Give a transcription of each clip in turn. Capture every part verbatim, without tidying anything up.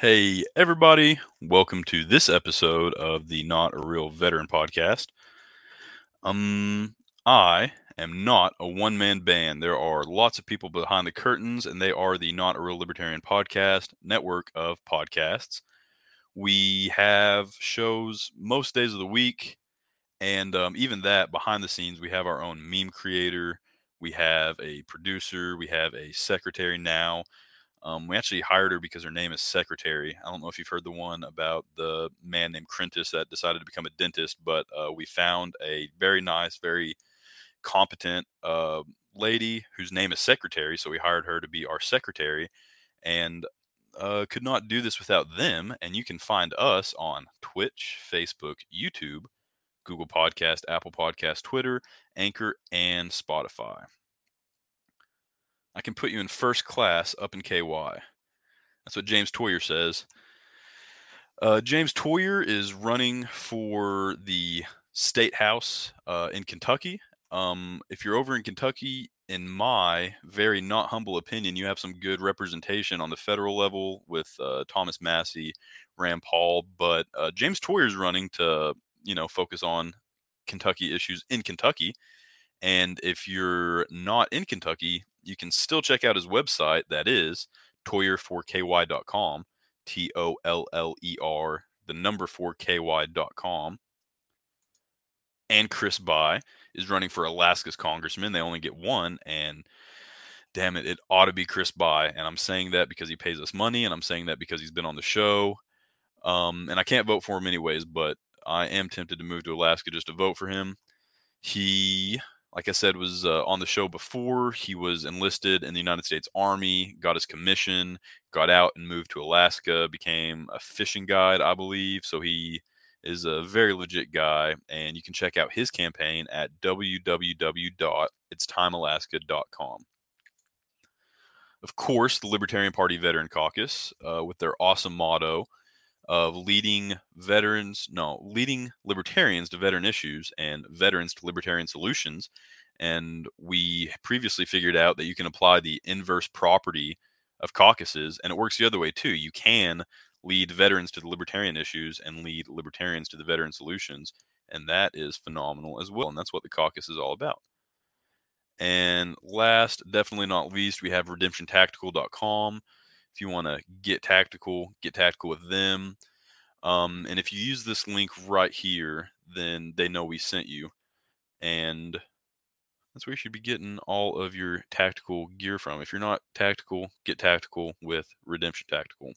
Hey, everybody. Welcome to this episode of the Not a Real Veteran podcast. Um, I am not a one-man band. There are lots of people behind the curtains, and they are the Not a Real Libertarian podcast network of podcasts. We have shows most days of the week, and um, even that, behind the scenes, we have our own meme creator. We have a producer. We have a secretary now. Um, we actually hired her because her name is Secretary. I don't know if you've heard the one about the man named Crentis that decided to become a dentist, but uh, we found a very nice, very competent uh, lady whose name is Secretary. So we hired her to be our secretary and uh, could not do this without them. And you can find us on Twitch, Facebook, YouTube, Google Podcast, Apple Podcast, Twitter, Anchor, and Spotify. I can put you in first class up in K Y. That's what James Toyer says. Uh, James Toyer is running for the state house uh, in Kentucky. Um, if you're over in Kentucky, in my very not humble opinion, you have some good representation on the federal level with uh, Thomas Massey, Rand Paul. But uh, James Toyer is running to, you know, focus on Kentucky issues in Kentucky. And if you're not in Kentucky, you can still check out his website. That is toyer four k y dot com, T O L L E R, the number four k y dot com. And Chris Bai is running for Alaska's congressman. They only get one, and damn it, it ought to be Chris Bai. And I'm saying that because he pays us money, and I'm saying that because he's been on the show. Um, and I can't vote for him anyways, but I am tempted to move to Alaska just to vote for him. He, like I said, was uh, on the show before. He was enlisted in the United States Army, got his commission, got out and moved to Alaska, became a fishing guide, I believe. So he is a very legit guy, and you can check out his campaign at w w w dot its time alaska dot com. Of course, the Libertarian Party Veteran Caucus, uh, with their awesome motto of leading veterans, no, leading libertarians to veteran issues and veterans to libertarian solutions. And we previously figured out that you can apply the inverse property of caucuses, and it works the other way too. You can lead veterans to the libertarian issues and lead libertarians to the veteran solutions. And that is phenomenal as well. And that's what the caucus is all about. And last, definitely not least, we have redemption tactical dot com. If you want to get tactical, get tactical with them. Um, and if you use this link right here, then they know we sent you. And that's where you should be getting all of your tactical gear from. If you're not tactical, get tactical with Redemption Tactical.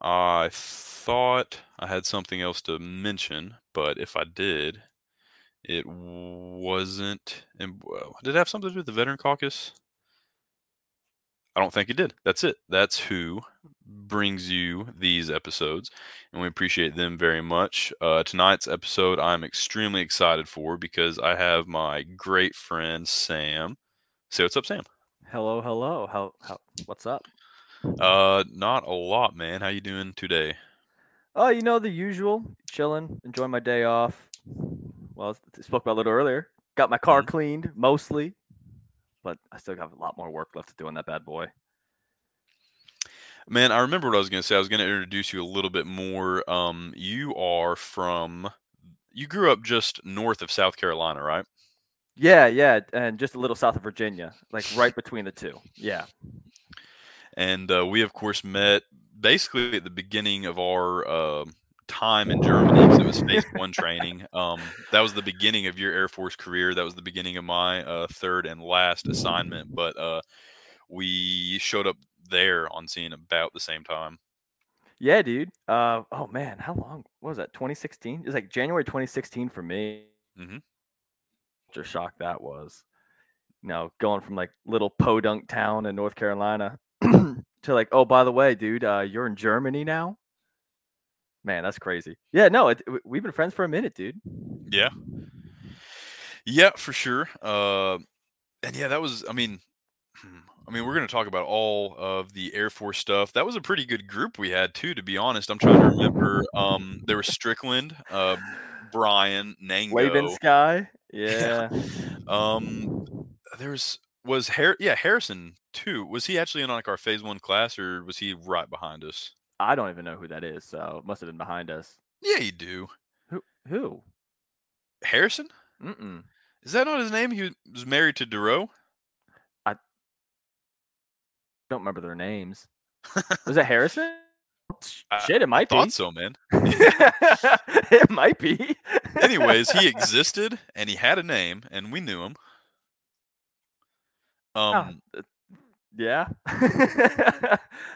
I thought I had something else to mention, but if I did, it wasn't. Did it have something to do with the Veteran Caucus? I don't think it did. That's it. That's who brings you these episodes, and we appreciate them very much. Uh, tonight's episode I'm extremely excited for because I have my great friend Sam. Say what's up, Sam. Hello, hello. How? How? What's up? Uh, not a lot, man. How you doing today? Oh, you know, the usual. Chilling, enjoying my day off. Well, I spoke about a little earlier. Got my car mm-hmm. cleaned, mostly. But I still have a lot more work left to do on that bad boy. Man, I remember what I was going to say. I was going to introduce you a little bit more. Um, you are from, you grew up just north of South Carolina, right? Yeah, yeah, and just a little south of Virginia, like right between the two. Yeah. And uh, we, of course, met basically at the beginning of our uh, time in Germany, because it was phase one training. Um, that was the beginning of your Air Force career. That was the beginning of my uh, third and last assignment. But uh, we showed up there on scene about the same time. Yeah, dude. Uh, oh, man. How long? What was that? twenty sixteen? It was like January twenty sixteen for me. Mm-hmm. What a shock that was. You know, going from like little podunk town in North Carolina to like, oh, by the way, dude, uh, you're in Germany now? Man, that's crazy. Yeah, no, it, we've been friends for a minute, dude. Yeah. Yeah, for sure. Uh, and yeah, that was, I mean, I mean, we're going to talk about all of the Air Force stuff. That was a pretty good group we had, too, to be honest. I'm trying to remember. Um, there was Strickland, uh, Brian, Nango. Lubinsky. Yeah. um, there was, was Har- yeah Harrison too. Was he actually in like our phase one class, or was he right behind us? I don't even know who that is, so it must have been behind us. Yeah, you do. Who? Who? Harrison? Mm-mm. Is that not his name? He was married to Duro. I don't remember their names. Was it Harrison? Shit, it might be. I thought so, man. It might be. Anyways, he existed, and he had a name, and we knew him. Um, oh, yeah.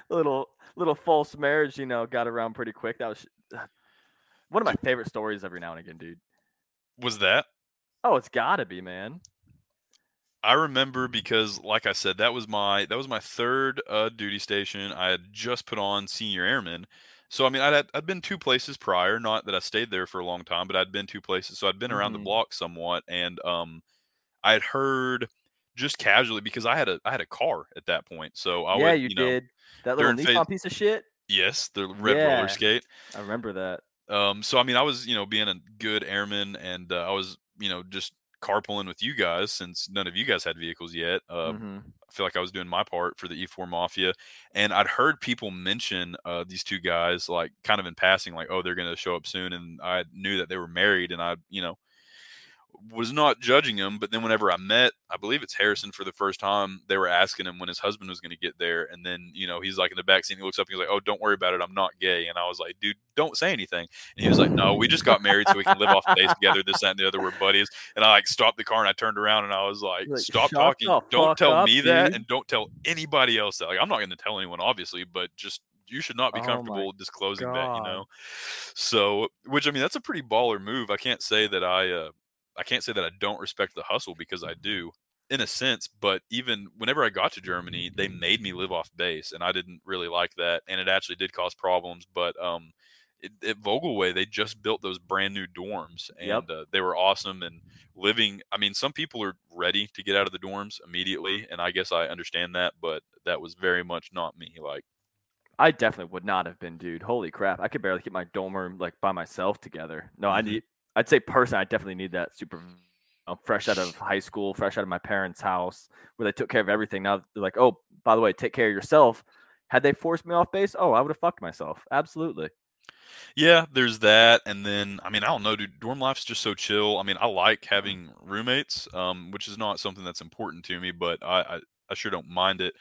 little little false marriage, you know, got around pretty quick. That was one of my favorite stories every now and again, dude. Was that? Oh, it's gotta be, man. I remember because, like I said, that was my that was my third uh, duty station. I had just put on senior airman, so I mean, I'd had, I'd been two places prior. Not that I stayed there for a long time, but I'd been two places, so I'd been around mm-hmm. the block somewhat. And um, I had heard just casually because I had a I had a car at that point, so I yeah, would, you, you know, did that little Nikon phase- piece of shit. Yes, the red yeah, roller skate. I remember that. Um, so I mean, I was you know being a good airman, and uh, I was you know just. carpooling with you guys since none of you guys had vehicles yet. Uh, mm-hmm. I feel like I was doing my part for the E four Mafia, and I'd heard people mention uh, these two guys like kind of in passing, like, oh, they're going to show up soon. And I knew that they were married, and I, you know, was not judging them. But then whenever I met, I believe it's Harrison for the first time, they were asking him when his husband was going to get there. And then, you know, he's like in the back seat, he looks up, he's like, oh, don't worry about it, I'm not gay. And I was like, dude, don't say anything. And he was like, no, we just got married so we can live off the base together, this, that, and the other, we're buddies. And I like stopped the car, and I turned around, and I was like, like stop talking, don't tell up, me dude. that, and don't tell anybody else that. Like, I'm not going to tell anyone, obviously, but just you should not be comfortable oh disclosing God. that, you know. So, which, I mean, that's a pretty baller move. I can't say that I uh I can't say that I don't respect the hustle, because I do in a sense, but even whenever I got to Germany, they made me live off base, and I didn't really like that. And it actually did cause problems, but um, it, at Vogelweh, they just built those brand new dorms, and yep. uh, they were awesome and living. I mean, some people are ready to get out of the dorms immediately, and I guess I understand that, but that was very much not me. Like, I definitely would not have been, dude. Holy crap. I could barely keep my dorm room like by myself together. No, mm-hmm. I need, I'd say personally, I definitely need that super uh, fresh out of high school, fresh out of my parents' house where they took care of everything. Now they're like, oh, by the way, take care of yourself. Had they forced me off base, oh, I would have fucked myself. Absolutely. Yeah, there's that. And then, I mean, I don't know, dude, dorm life's just so chill. I mean, I like having roommates, um, which is not something that's important to me, but I, I, I sure don't mind it.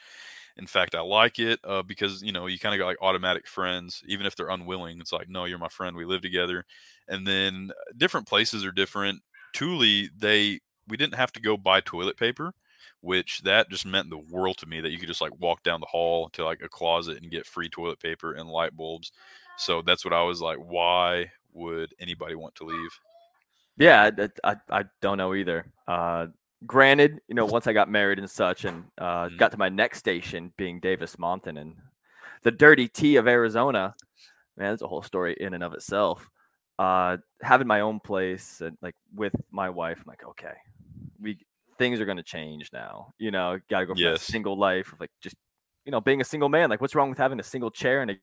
In fact, I like it uh, because, you know, you kind of got like automatic friends, even if they're unwilling. It's like, no, you're my friend, we live together. And then different places are different. Thule, they we didn't have to go buy toilet paper, which that just meant the world to me, that you could just like walk down the hall to like a closet and get free toilet paper and light bulbs. So that's what I was like, why would anybody want to leave? Yeah, I, I, I don't know either. Uh Granted, you know, once I got married and such, and uh, mm-hmm. got to my next station being Davis Monthan and the dirty tea of Arizona, man, that's a whole story in and of itself. Uh, having my own place and like with my wife, I'm like, okay, we things are going to change now. You know, got to go for yes. a single life, like just, you know, being a single man. Like, what's wrong with having a single chair and a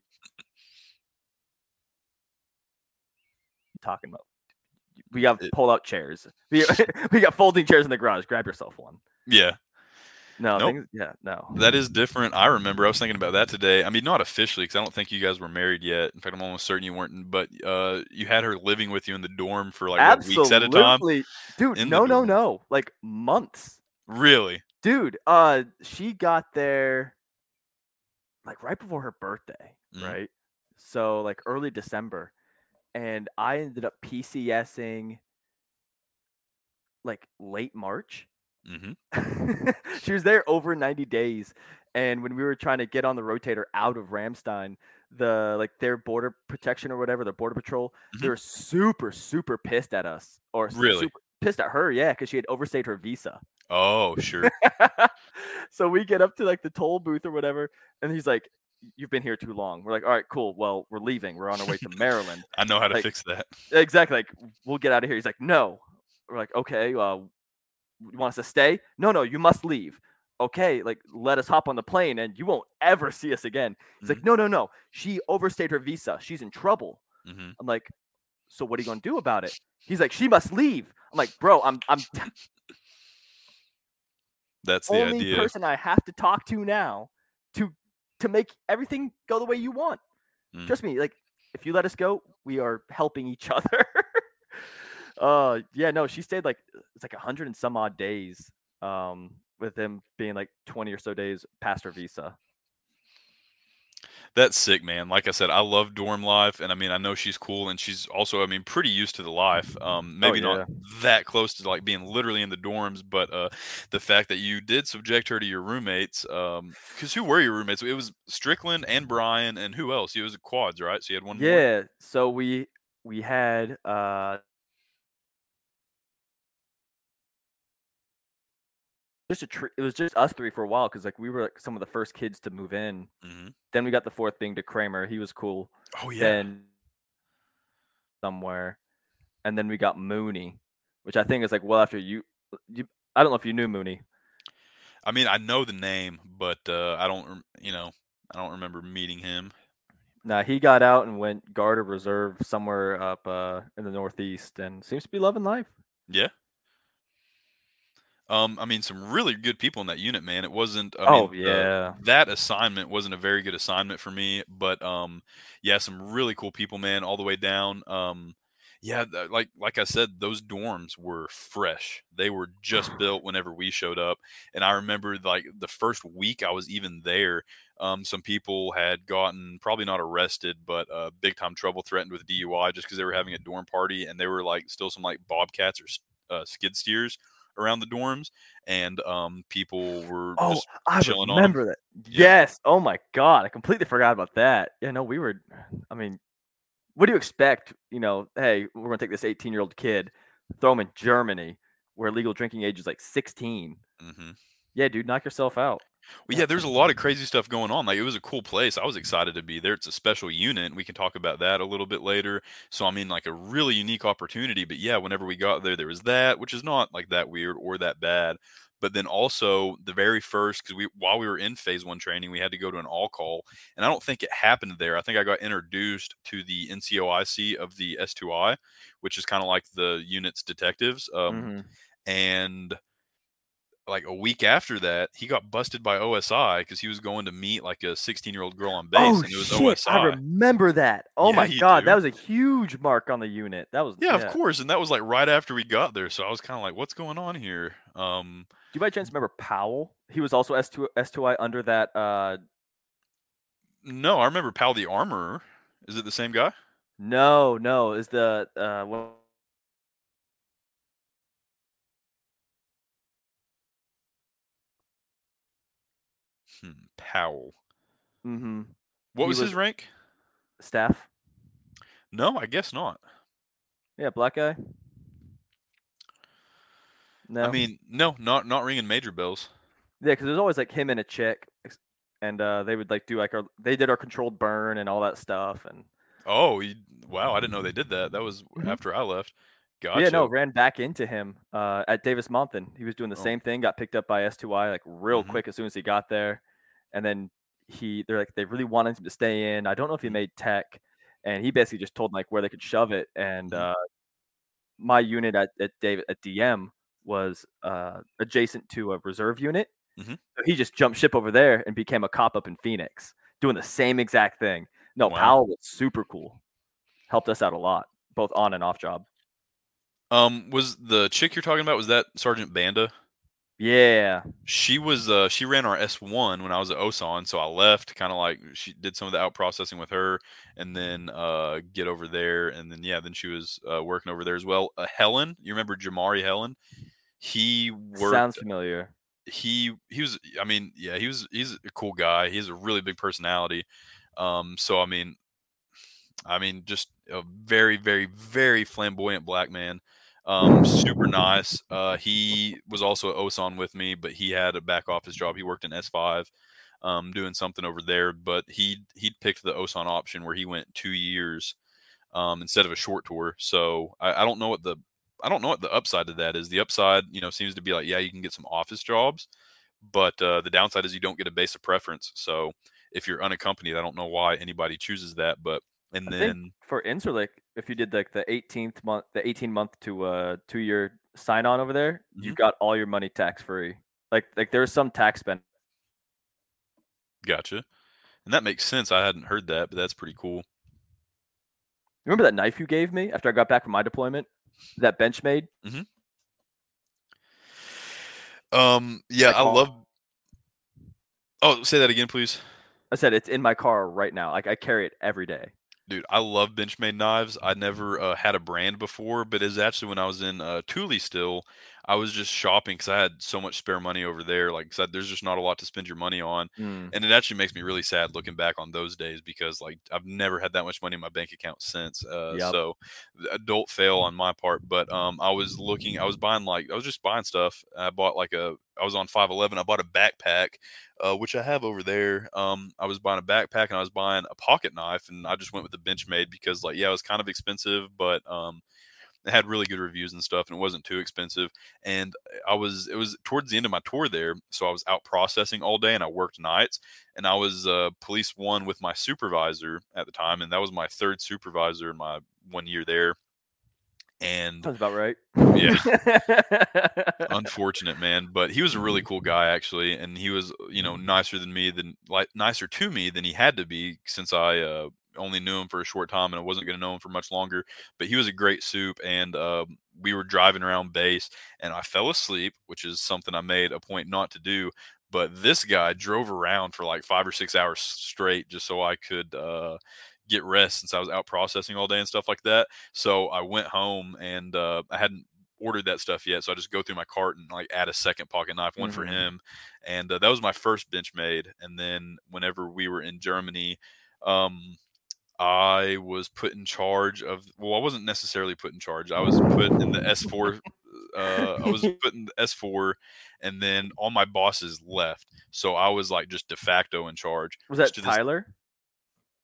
talking about? We got pull-out chairs. We got folding chairs in the garage. Grab yourself one. Yeah. No. Nope. Things, yeah. No. That is different. I remember I was thinking about that today. I mean, not officially, because I don't think you guys were married yet. In fact, I'm almost certain you weren't. But uh, you had her living with you in the dorm for like what, weeks at a time. Absolutely, dude. No, no, no. Like months. Really, dude. Uh, she got there like right before her birthday, mm-hmm. right? So like early December. And I ended up PCSing like late March. Mm-hmm. She was there over ninety days. And when we were trying to get on the rotator out of Ramstein, the like their border protection or whatever, the border patrol, mm-hmm. they were super, super pissed at us. Or really? Super pissed at her, yeah, because she had overstayed her visa. Oh, sure. So we get up to like the toll booth or whatever, and he's like, you've been here too long. We're like, all right, cool. Well, we're leaving. We're on our way to Maryland. I know how to like, fix that. Exactly. Like, we'll get out of here. He's like, no. We're like, okay, uh, you want us to stay? No, no, you must leave. Okay, like, let us hop on the plane and you won't ever see us again. He's mm-hmm. like, no, no, no. She overstayed her visa. She's in trouble. Mm-hmm. I'm like, so what are you going to do about it? He's like, she must leave. I'm like, bro, I'm, I'm, t- That's the only idea. Person I have to talk to now to to make everything go the way you want. Mm. Trust me, like if you let us go, we are helping each other. uh, yeah, no, she stayed like it's like a hundred and some odd days. Um, with them being like twenty or so days past her visa. That's sick, man. Like I said, I love dorm life, and I mean, I know she's cool, and she's also, I mean, pretty used to the life. Um, maybe oh, yeah. not that close to like being literally in the dorms, but uh, the fact that you did subject her to your roommates, um, because who were your roommates? It was Strickland and Brian, and who else? It was quads, right? So you had one. Yeah. More. So we we had uh, just a tr- it was just us three for a while because like we were like some of the first kids to move in. Mm-hmm. Then we got the fourth thing to Kramer. He was cool. Oh, yeah. Then somewhere. And then we got Mooney, which I think is like, well, after you, you I don't know if you knew Mooney. I mean, I know the name, but uh, I don't, you know, I don't remember meeting him. Nah, he got out and went guard or reserve somewhere up uh, in the Northeast and seems to be loving life. Yeah. Um, I mean, some really good people in that unit, man. It wasn't. I oh mean, yeah. The, that assignment wasn't a very good assignment for me, but um, yeah, some really cool people, man, all the way down. Um, yeah, th- like like I said, those dorms were fresh. They were just built whenever we showed up, and I remember like the first week I was even there. Um, some people had gotten probably not arrested, but uh, big time trouble, threatened with D U I just because they were having a dorm party, and they were like still some like bobcats or uh, skid steers around the dorms, and um people were oh just I chilling remember on that yeah. Yes, oh my god, I completely forgot about that. Yeah, no, we were, I mean, what do you expect? You know, hey, we're gonna take this eighteen year old kid, throw him in Germany where legal drinking age is like sixteen. Mm-hmm. Yeah, dude, knock yourself out. Well, yeah, there's a lot of crazy stuff going on. Like, it was a cool place. I was excited to be there. It's a special unit. We can talk about that a little bit later. So, I mean, like, a really unique opportunity. But, yeah, whenever we got there, there was that, which is not, like, that weird or that bad. But then also the very first, because we while we were in phase one training, we had to go to an all call. And I don't think it happened there. I think I got introduced to the N C O I C of the S two I, which is kind of like the unit's detectives. Um, mm-hmm. And like a week after that, he got busted by O S I because he was going to meet like a sixteen year old girl on base. Oh, and it was shit. O S I. I remember that. Oh yeah, my God. Do. That was a huge mark on the unit. That was, yeah, yeah, of course. And that was like right after we got there. So I was kind of like, what's going on here? Um, do you by chance remember Powell? He was also S two, S two I under that. Uh... No, I remember Powell the armorer. Is it the same guy? No, no. Is the, uh, well, Hmm, Powell. Mm-hmm. What he was his rank? Staff. No, I guess not. Yeah, black guy. No, I mean, no, not not ringing major bells. Yeah, because there's always like him and a chick, and uh, they would like do like our they did our controlled burn and all that stuff. And oh, you, wow, I didn't know they did that. That was mm-hmm. after I left. Gotcha. Yeah, no, ran back into him uh, at Davis Monthan. He was doing the oh. same thing, got picked up by S two I like real mm-hmm. quick as soon as he got there. And then he they're like they really wanted him to stay in. I don't know if he made tech, and he basically just told them like where they could shove it. And uh, my unit at at, David, at D M was uh, adjacent to a reserve unit. Mm-hmm. So he just jumped ship over there and became a cop up in Phoenix, doing the same exact thing. No, wow. Powell was super cool. Helped us out a lot, both on and off job. Um, was the chick you're talking about, was that Sergeant Banda? Yeah. She was, uh, she ran our S one when I was at Osan, so I left, kind of like, she did some of the out processing with her, and then, uh, get over there, and then, yeah, then she was, uh, working over there as well. Uh, Helen, you remember Jamari Helen? He worked... Sounds familiar. He, he was, I mean, yeah, he was, he's a cool guy. He has a really big personality. Um, so, I mean, I mean, just a very, very, very flamboyant black man. Um, super nice. Uh, he was also at Osan with me, but he had a back office job. He worked in S five, um, doing something over there, but he, he picked the Osan option where he went two years, um, instead of a short tour. So I, I don't know what the, I don't know what the upside to that is. The upside, you know, seems to be like, yeah, you can get some office jobs, but, uh, the downside is you don't get a base of preference. So if you're unaccompanied, I don't know why anybody chooses that, but, and I then for Inserlic, if you did like the eighteenth month, the eighteen month to uh two year sign on over there, mm-hmm. you got all your money tax free. Like, like there was some tax benefit. Gotcha. And that makes sense. I hadn't heard that, but that's pretty cool. Remember that knife you gave me after I got back from my deployment? That Benchmade? Mm-hmm. Um, yeah, I love... Oh, say that again, please. I said it's in my car right now. Like, I carry it every day. Dude, I love Benchmade knives. I never uh, had a brand before, but it's actually when I was in uh, Thule still, I was just shopping because I had so much spare money over there. Like, I, there's just not a lot to spend your money on. Mm. And it actually makes me really sad looking back on those days because, like, I've never had that much money in my bank account since. Uh, yep. So, adult fail on my part. But um, I was looking, I was buying, like, I was just buying stuff. I bought, like, a, I was on five eleven. I bought a backpack, uh, which I have over there. Um, I was buying a backpack and I was buying a pocket knife. And I just went with the Benchmade because, like, yeah, it was kind of expensive, but, um, it had really good reviews and stuff, and it wasn't too expensive. And I was, it was towards the end of my tour there. So I was out processing all day and I worked nights, and I was uh police one with my supervisor at the time. And that was my third supervisor in my one year there. And that's about right. Yeah. Unfortunate, man, but he was a really cool guy actually. And he was, you know, nicer than me than like nicer to me than he had to be since I, uh, only knew him for a short time, and I wasn't going to know him for much longer, but he was a great soup. And uh, we were driving around base and I fell asleep, which is something I made a point not to do. But this guy drove around for like five or six hours straight just so I could uh, get rest since I was out processing all day and stuff like that. So I went home and uh, I hadn't ordered that stuff yet. So I just go through my cart and like add a second pocket knife, one mm-hmm. for him. And uh, that was my first Benchmade. And then whenever we were in Germany, um, I was put in charge of, well, I wasn't necessarily put in charge. I was put in the S four. Uh, I was put in the S four, and then all my bosses left. So I was like just de facto in charge. Was that Tyler?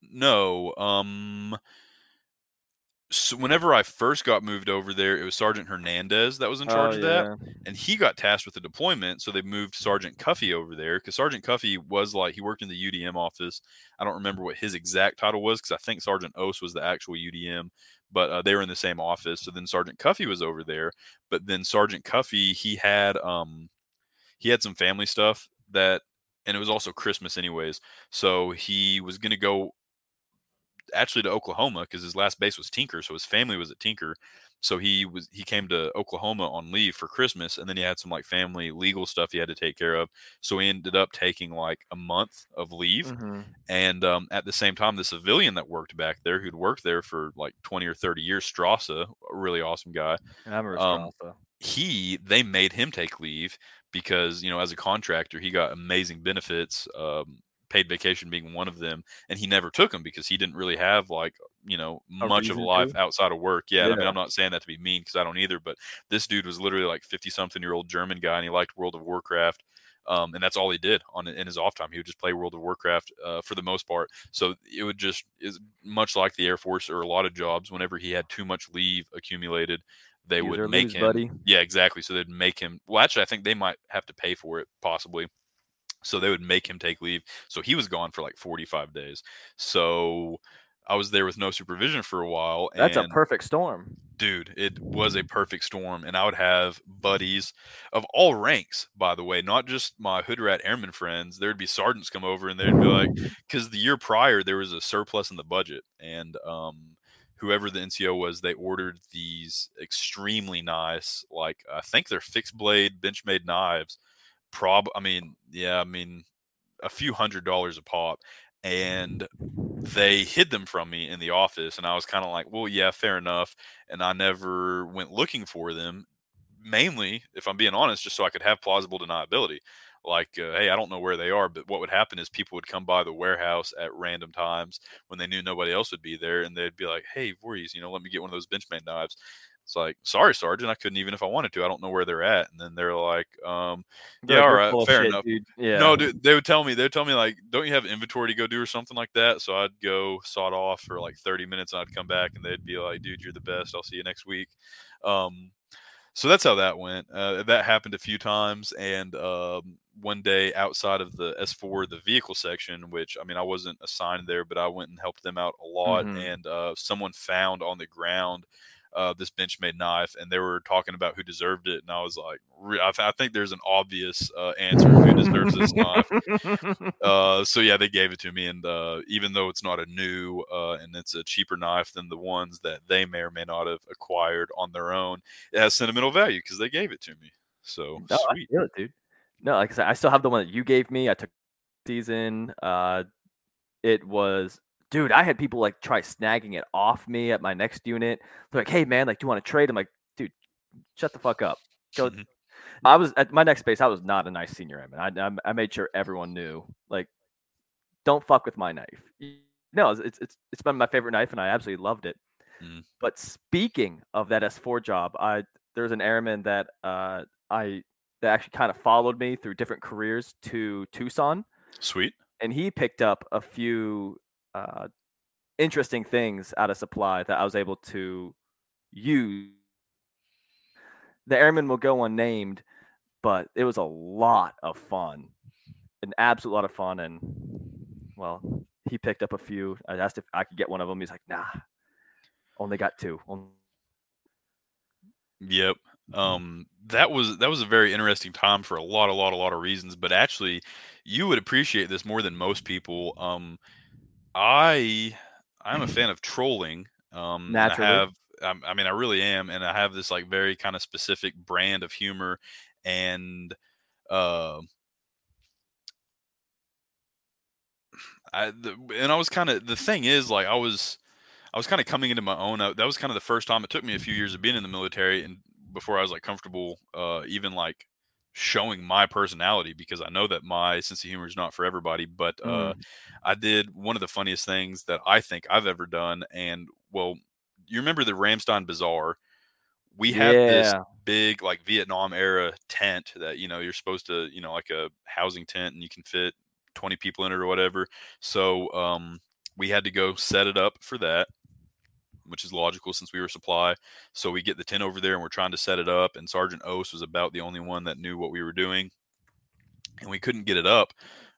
This... No. Um, so whenever I first got moved over there, it was Sergeant Hernandez that was in charge oh, of that. Yeah. And he got tasked with the deployment. So they moved Sergeant Cuffy over there because Sergeant Cuffy was like, he worked in the U D M office. I don't remember what his exact title was because I think Sergeant Oase was the actual U D M, but uh, they were in the same office. So then Sergeant Cuffy was over there. But then Sergeant Cuffy, he had, um, he had some family stuff that, and it was also Christmas anyways. So he was going to go actually to Oklahoma because his last base was Tinker, so his family was at Tinker. So he was he came to Oklahoma on leave for Christmas, and then he had some like family legal stuff he had to take care of. So he ended up taking like a month of leave. Mm-hmm. And um, at the same time, the civilian that worked back there, who'd worked there for like twenty or thirty years, Strasse, a really awesome guy. I remember um, Strasse. He they made him take leave because, you know, as a contractor, he got amazing benefits. Um, paid vacation being one of them, and he never took them because he didn't really have like, you know, a much of a life to? outside of work. Yeah, yeah. I mean, I'm not saying that to be mean because I don't either, but this dude was literally like fifty something year old German guy, and he liked World of Warcraft. Um, and that's all he did on in his off time. He would just play World of Warcraft uh, for the most part. So it would just is much like the Air Force or a lot of jobs. Whenever he had too much leave accumulated, they User would make lose, him. Buddy. Yeah, exactly. So they'd make him. Well, actually, I think they might have to pay for it possibly. So they would make him take leave. So he was gone for like forty-five days. So I was there with no supervision for a while. That's and, a perfect storm. Dude, it was a perfect storm. And I would have buddies of all ranks, by the way, not just my hood rat airman friends. There'd be sergeants come over and they'd be like, because the year prior there was a surplus in the budget. And um, whoever the N C O was, they ordered these extremely nice, like I think they're fixed blade Benchmade knives. Prob, I mean, yeah, I mean, a few hundred dollars a pop, and they hid them from me in the office, and I was kind of like, well, yeah, fair enough, and I never went looking for them, mainly, if I'm being honest, just so I could have plausible deniability. Like, uh, hey, I don't know where they are, but what would happen is people would come by the warehouse at random times when they knew nobody else would be there, and they'd be like, hey, Voorhees, you know, let me get one of those Benchmade knives. It's like, sorry, Sergeant, I couldn't even if I wanted to. I don't know where they're at. And then they're like, um, yeah, all right, fair enough. Dude. Yeah. No, dude, they would tell me, they would tell me like, don't you have inventory to go do or something like that? So I'd go sawed off for like thirty minutes, and I'd come back, and they'd be like, dude, you're the best. I'll see you next week. Um, so that's how that went. Uh, that happened a few times. And um, one day outside of the S four, the vehicle section, which, I mean, I wasn't assigned there, but I went and helped them out a lot. Mm-hmm. And uh, someone found on the ground uh, this Benchmade knife, and they were talking about who deserved it. And I was like, I, th- I think there's an obvious uh, answer who deserves this knife. Uh, so yeah, they gave it to me. And uh, even though it's not a new uh, and it's a cheaper knife than the ones that they may or may not have acquired on their own, it has sentimental value because they gave it to me. So no, sweet. I feel it, dude. No, like I said, I still have the one that you gave me. I took these in. Uh, it was, dude, I had people like try snagging it off me at my next unit. They're like, "Hey, man, like, do you want to trade?" I'm like, "Dude, shut the fuck up." So mm-hmm. I was at my next base. I was not a nice senior airman. I, I I made sure everyone knew, like, don't fuck with my knife. No, it's it's it's been my favorite knife, and I absolutely loved it. Mm. But speaking of that S four job, I there's an airman that uh I. that actually kind of followed me through different careers to Tucson. Sweet. And he picked up a few uh, interesting things out of supply that I was able to use. The airman will go unnamed, but it was a lot of fun, an absolute lot of fun. And well, he picked up a few. I asked if I could get one of them. He's like, "Nah, only got two." Yep. Um, that was, that was a very interesting time for a lot, a lot, a lot of reasons, but actually you would appreciate this more than most people. Um, I, I'm a fan of trolling. Um, Naturally. I have, I'm, I mean, I really am. And I have this like very kind of specific brand of humor and, uh, I, the, and I was kind of, the thing is like, I was, I was kind of coming into my own. I, that was kind of the first time. It took me a few years of being in the military and before I was like comfortable, uh, even like showing my personality, because I know that my sense of humor is not for everybody, but, uh, mm. I did one of the funniest things that I think I've ever done. And well, you remember the Ramstein Bazaar, we had yeah. this big, like Vietnam era tent that, you know, you're supposed to, you know, like a housing tent and you can fit twenty people in it or whatever. So, um, we had to go set it up for that, which is logical since we were supply. So we get the tent over there and we're trying to set it up. And Sergeant Oase was about the only one that knew what we were doing. And we couldn't get it up.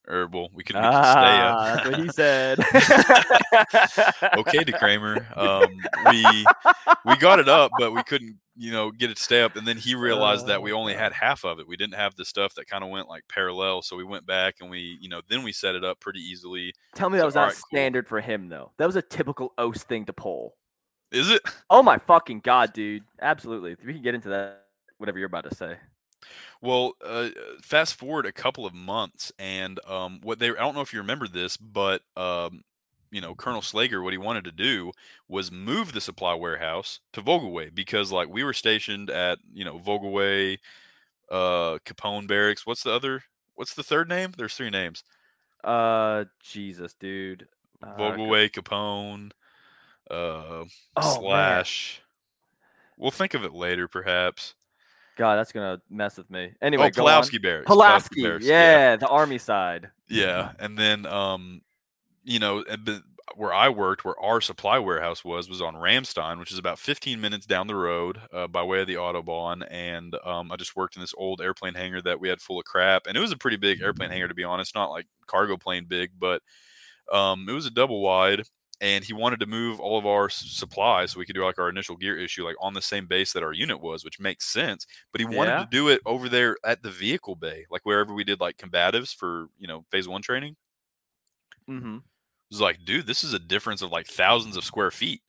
Or, well, we couldn't ah, make it stay up. That's what he said. Okay, DeCramer. Um, we we got it up, but we couldn't, you know, get it to stay up. And then he realized uh, that we only had half of it. We didn't have the stuff that kind of went like parallel. So we went back and we, you know, then we set it up pretty easily. Tell me that so, was not right, standard cool. for him, though. That was a typical Oase thing to pull. Is it? Oh my fucking God, dude. Absolutely. We can get into that, whatever you're about to say. Well, uh, fast forward a couple of months and um, what they, I don't know if you remember this, but, um, you know, Colonel Slager, what he wanted to do was move the supply warehouse to Vogelweh because like we were stationed at, you know, Vogelweh, uh, Kapaun Barracks. What's the other, what's the third name? There's three names. Uh, Jesus, dude. Uh, Vogelweh, Kapaun. Uh, oh, slash. Man. We'll think of it later, perhaps. God, that's gonna mess with me. Anyway, oh, Pulaski Barracks. Pulaski, yeah, yeah, the army side. Yeah, and then um, you know, where I worked, where our supply warehouse was, was on Ramstein, which is about fifteen minutes down the road uh, by way of the Autobahn. And um, I just worked in this old airplane hangar that we had full of crap, and it was a pretty big airplane hangar to be honest, not like cargo plane big, but um, it was a double wide. And he wanted to move all of our supplies so we could do like our initial gear issue, like on the same base that our unit was, which makes sense. But he wanted yeah. to do it over there at the vehicle bay, like wherever we did like combatives for, you know, phase one training. Mm-hmm. It was like, dude, this is a difference of like thousands of square feet.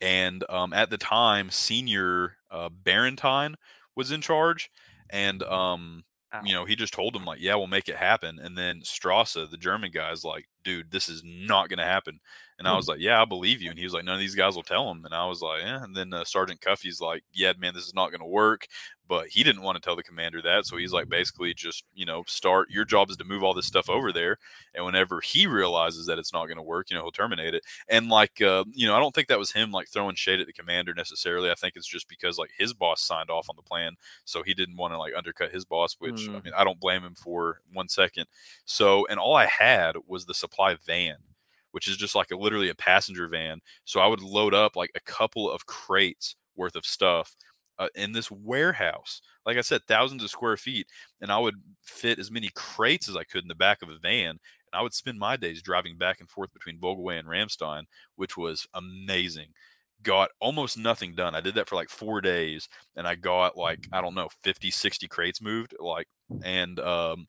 And um, at the time, senior uh, Barentine was in charge. And, um, you know, he just told him like, yeah, we'll make it happen. And then Strasse, the German guy, is like, dude, this is not going to happen. And I was like, yeah, I believe you. And he was like, none of these guys will tell him. And I was like, yeah. And then uh, Sergeant Cuffy's like, yeah, man, this is not going to work. But he didn't want to tell the commander that. So he's like, basically just, you know, start. Your job is to move all this stuff over there. And whenever he realizes that it's not going to work, you know, he'll terminate it. And like, uh, you know, I don't think that was him like throwing shade at the commander necessarily. I think it's just because like his boss signed off on the plan. So he didn't want to like undercut his boss, which mm. I mean, I don't blame him for one second. So, and all I had was the supply van, which is just like a, literally a passenger van. So I would load up like a couple of crates worth of stuff uh, in this warehouse. Like I said, thousands of square feet. And I would fit as many crates as I could in the back of a van. And I would spend my days driving back and forth between Vogelweh and Ramstein, which was amazing. got almost nothing done. I did that for like four days and I got like, I don't know, fifty, sixty crates moved. Like, and um,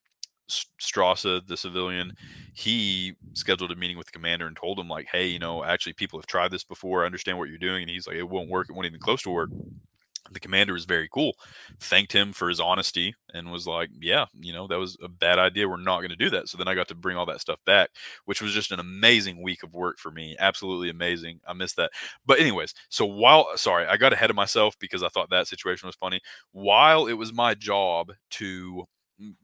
Strasse, the civilian, he scheduled a meeting with the commander and told him like, hey, you know, actually people have tried this before. I understand what you're doing. And he's like, it won't work. It won't even close to work. The commander was very cool, thanked him for his honesty and was like, yeah, you know, that was a bad idea. We're not going to do that. So then I got to bring all that stuff back, which was just an amazing week of work for me. Absolutely amazing. I missed that. But anyways, so while, sorry, I got ahead of myself because I thought that situation was funny. While it was my job to,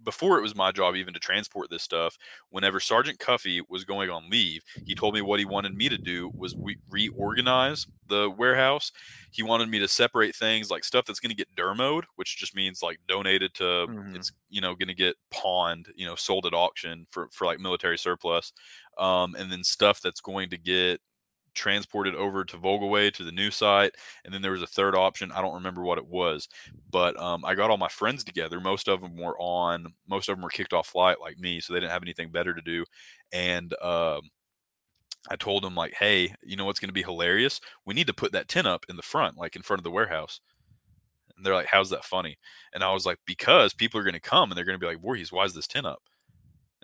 before it was my job even to transport this stuff, whenever Sergeant Cuffy was going on leave, he told me what he wanted me to do was we reorganize the warehouse. He wanted me to separate things like stuff that's going to get dermoed, which just means like donated to, mm-hmm. it's, you know, going to get pawned, you know, sold at auction for, for like military surplus. Um, and then stuff that's going to get transported over to Vogelweh to the new site. And then there was a third option. I don't remember what it was, but um, I got all my friends together. Most of them were on, most of them were kicked off flight like me. So they didn't have anything better to do. And um, I told them like, hey, you know, what's going to be hilarious. We need to put that tent up in the front, like in front of the warehouse. And they're like, how's that funny? And I was like, because people are going to come and they're going to be like, Voorhees, why is this tent up?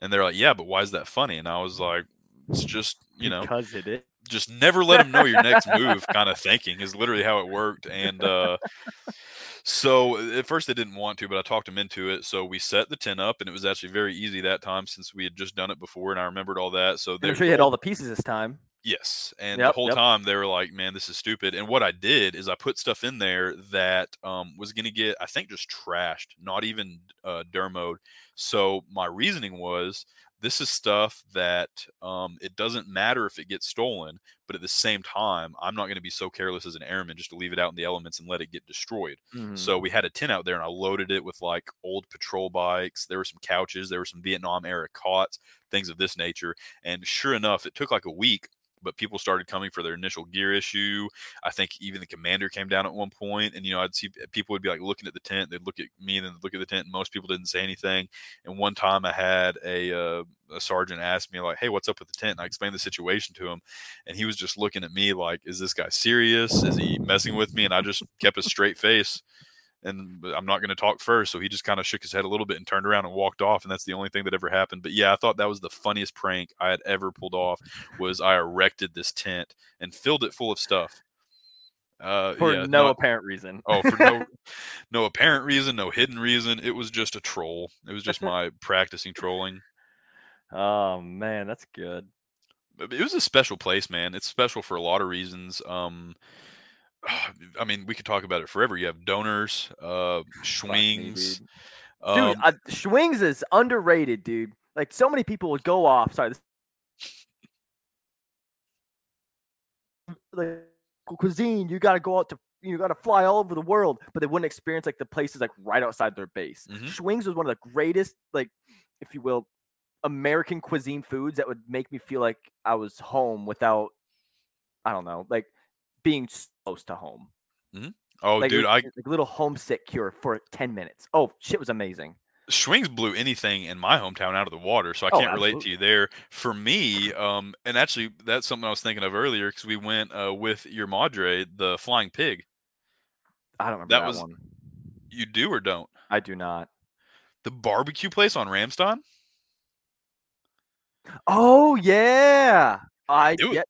And they're like, yeah, but why is that funny? And I was like, it's just, you know, because it is. Just never let them know your next move kind of thinking is literally how it worked. And uh, so at first they didn't want to, but I talked them into it. So we set the tent up and it was actually very easy that time since we had just done it before. And I remembered all that. So they sure you had all the pieces this time. Yes. And yep, the whole yep. time they were like, man, this is stupid. And what I did is I put stuff in there that um, was going to get, I think, just trashed, not even uh, dermoed. So my reasoning was, this is stuff that um, it doesn't matter if it gets stolen, but at the same time, I'm not going to be so careless as an airman just to leave it out in the elements and let it get destroyed. Mm-hmm. So we had a tent out there and I loaded it with like old patrol bikes. There were some couches. There were some Vietnam era cots, things of this nature. And sure enough, it took like a week, but people started coming for their initial gear issue. I think even the commander came down at one point and, you know, I'd see people would be like looking at the tent. They'd look at me and then look at the tent. And most people didn't say anything. And one time I had a, uh, a sergeant asked me like, hey, what's up with the tent? And I explained the situation to him and he was just looking at me like, is this guy serious? Is he messing with me? And I just kept a straight face and I'm not going to talk first. So he just kind of shook his head a little bit and turned around and walked off. And that's the only thing that ever happened. But yeah, I thought that was the funniest prank I had ever pulled off was I erected this tent and filled it full of stuff. Uh, for yeah, no, no apparent reason. Oh, for no, no apparent reason, no hidden reason. It was just a troll. It was just my practicing trolling. Oh man, that's good. It was a special place, man. It's special for a lot of reasons. Um, I mean, we could talk about it forever. You have donors, uh, Schwings. Dude, um, dude uh, Schwings is underrated, dude. Like, so many people would go off. Sorry. This... like, cuisine, you got to go out to, you got to fly all over the world, but they wouldn't experience, like, the places, like, right outside their base. Mm-hmm. Schwings was one of the greatest, like, if you will, American cuisine foods that would make me feel like I was home without, I don't know, like, being close to home. Mm-hmm. Oh, like, dude, I like a little homesick cure for ten minutes. Oh, shit was amazing. Schwings blew anything in my hometown out of the water, so I oh, can't absolutely. relate to you there. For me, um, and actually, that's something I was thinking of earlier because we went uh, with your madre, the Flying Pig. I don't remember that, that was, one. You do or don't? I do not. The barbecue place on Ramstein? Oh, yeah. I was, yeah,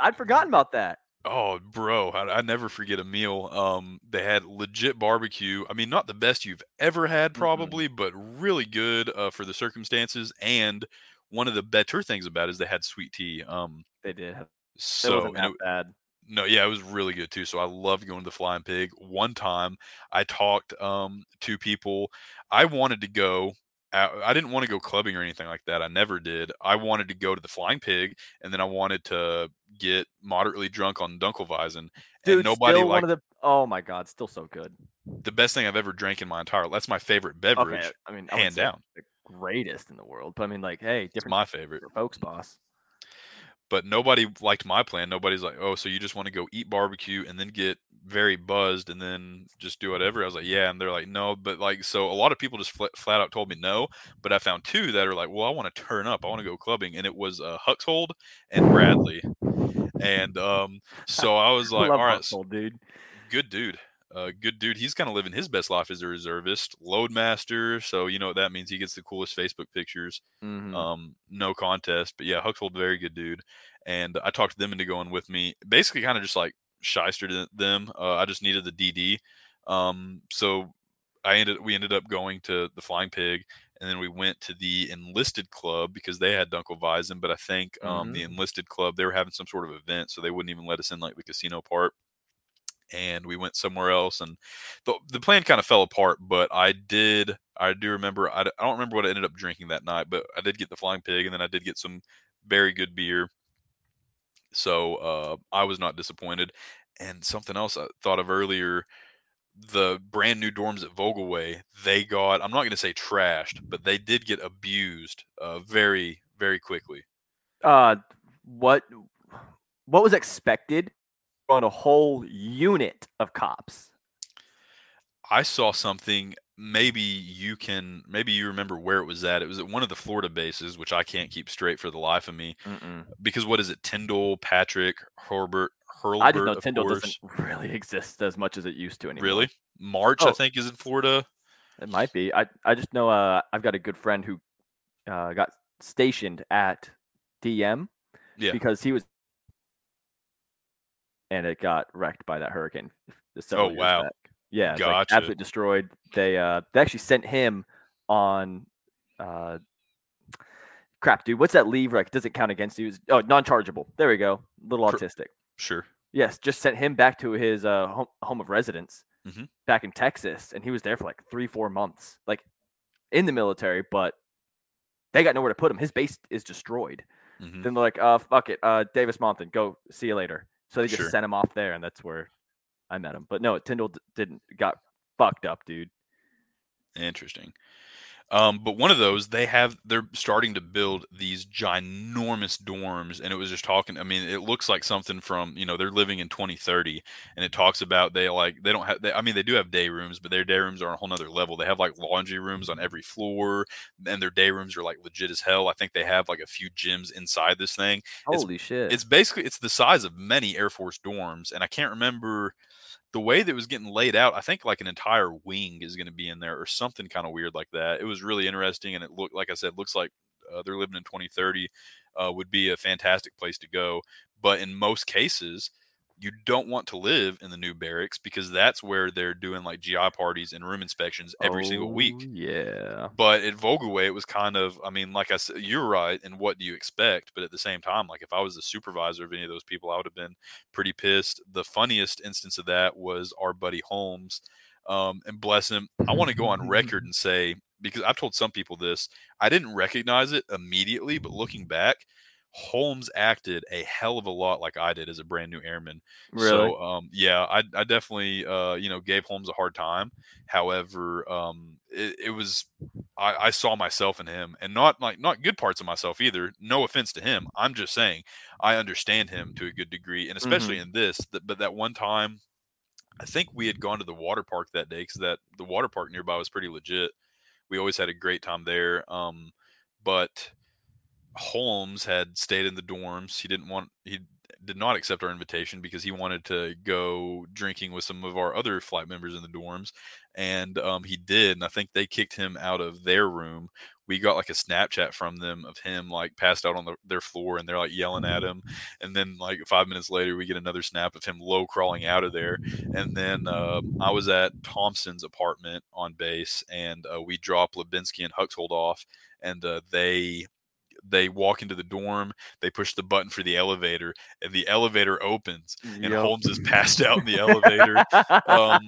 I'd forgotten about that. Oh, bro, I, I never forget a meal. Um, they had legit barbecue. I mean, not the best you've ever had probably, mm-hmm. but really good uh, for the circumstances. And one of the better things about it is they had sweet tea. Um, they did. So, it wasn't that it, bad. No, yeah, it was really good too. So I loved going to the Flying Pig. One time I talked um, to people. I wanted to go. I didn't want to go clubbing or anything like that. I never did. I wanted to go to the Flying Pig, and then I wanted to get moderately drunk on Dunkelweizen. Dude, and nobody still liked, one of the oh my god, still so good. The best thing I've ever drank in my entire. That's my favorite beverage. Okay, I mean, I hand down, the greatest in the world. But I mean, like, hey, different. It's my favorite, folks, boss. But nobody liked my plan. Nobody's like, oh, so you just want to go eat barbecue and then get very buzzed and then just do whatever. I was like, yeah. And they're like, no, but like, so a lot of people just fl- flat out told me no, but I found two that are like, well, I want to turn up. I want to go clubbing. And it was uh, Huxhold and Bradley. And um, so I was like, all right, Huxhold, dude. Good dude. Uh, good dude. He's kind of living his best life as a reservist, loadmaster. So you know what that means. He gets the coolest Facebook pictures. Mm-hmm. Um, no contest. But yeah, Huxhold, very good dude. And I talked them into going with me. Basically, kind of just like shystered them. Uh, I just needed the D D. Um, so I ended. We ended up going to the Flying Pig, and then we went to the enlisted club because they had Dunkelweizen. But I think um, mm-hmm. the enlisted club, they were having some sort of event, so they wouldn't even let us in like the casino part. And we went somewhere else, and the the plan kind of fell apart. But I did, I do remember, I, I don't remember what I ended up drinking that night, but I did get the Flying Pig, and then I did get some very good beer. So uh, I was not disappointed. And something else I thought of earlier, the brand new dorms at Vogelweh, they got, I'm not going to say trashed, but they did get abused uh, very, very quickly. Uh, what what was expected? On a whole unit of cops. I saw something. Maybe you can, maybe you remember where it was at. It was at one of the Florida bases, which I can't keep straight for the life of me. Mm-mm. Because what is it? Tyndall, Patrick, Herbert, Hurlbert. I didn't know Tyndall doesn't really exist as much as it used to anymore. Really? March, oh, I think, is in Florida. It might be. I, I just know uh, I've got a good friend who uh, got stationed at D M yeah. because he was. And it got wrecked by that hurricane. Oh, wow. Back. Yeah. Gotcha. Like absolutely destroyed. They uh, they actually sent him on uh, crap, dude. What's that leave wreck? It doesn't count against you. Oh, non-chargeable. There we go. A little autistic. Sure. Yes. Just sent him back to his uh, home, home of residence mm-hmm. back in Texas. And he was there for like three, four months, like in the military, but they got nowhere to put him. His base is destroyed. Mm-hmm. Then they're like, uh, fuck it. Uh, Davis Monthan, go see you later. So they just sure. sent him off there, and that's where I met him. But no, Tyndall d- didn't got fucked up, dude. Interesting. Um, but one of those, they have they're starting to build these ginormous dorms, and it was just talking. I mean, it looks like something from you know they're living in twenty thirty, and it talks about they like they don't have. They, I mean, they do have day rooms, but their day rooms are on a whole nother level. They have like laundry rooms on every floor, and their day rooms are like legit as hell. I think they have like a few gyms inside this thing. Holy it's, shit! It's basically it's the size of many Air Force dorms, and I can't remember. The way that it was getting laid out, I think like an entire wing is going to be in there or something kind of weird like that. It was really interesting, and it looked, like I said, looks like uh, they're living in twenty thirty uh, would be a fantastic place to go. But in most cases, you don't want to live in the new barracks because that's where they're doing like G I parties and room inspections every oh, single week. Yeah. But at Vogelweh, it was kind of, I mean, like I said, you're right. And what do you expect? But at the same time, like if I was the supervisor of any of those people, I would have been pretty pissed. The funniest instance of that was our buddy Holmes. Um, and bless him. I want to go on record and say, because I've told some people this, I didn't recognize it immediately, but looking back, Holmes acted a hell of a lot like I did as a brand new airman. Really? So, um, yeah, I, I definitely, uh, you know, gave Holmes a hard time. However, um, it, it was, I, I saw myself in him, and not like, not good parts of myself either. No offense to him. I'm just saying I understand him to a good degree. And especially mm-hmm. in this, th- but that one time, I think we had gone to the water park that day because that the water park nearby was pretty legit. We always had a great time there. Um, but Holmes had stayed in the dorms. He didn't want, he did not accept our invitation because he wanted to go drinking with some of our other flight members in the dorms. And um, he did. And I think they kicked him out of their room. We got like a Snapchat from them of him like passed out on the, their floor, and they're like yelling at him. And then like five minutes later, we get another snap of him low crawling out of there. And then uh, I was at Thompson's apartment on base, and uh, we dropped Lubinsky and Huxhold off, and uh, they, They walk into the dorm, they push the button for the elevator, and the elevator opens, and yep. Holmes is passed out in the elevator. Um,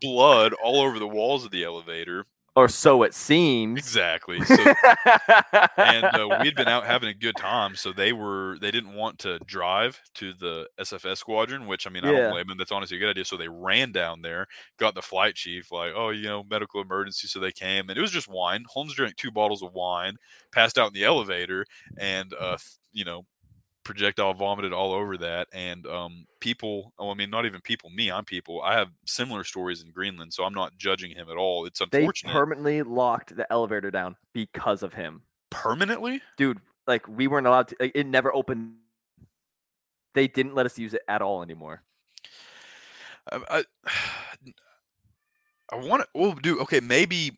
blood all over the walls of the elevator. Or so it seems. Exactly. So, and uh, we'd been out having a good time, so they were they didn't want to drive to the S F S squadron, which I mean yeah. I don't blame them. That's honestly a good idea. So they ran down there, got the flight chief, like, oh, you know, medical emergency. So they came, and it was just wine. Holmes drank two bottles of wine, passed out in the elevator, and uh, you know, projectile vomited all over that. And um, people, oh, I mean, not even people, me, I'm people. I have similar stories in Greenland, so I'm not judging him at all. It's unfortunate. They permanently locked the elevator down because of him. Permanently? Dude, like we weren't allowed to, like, it never opened. they didn't let us use it at all anymore. I I, I want to. Well, dude. Okay, maybe.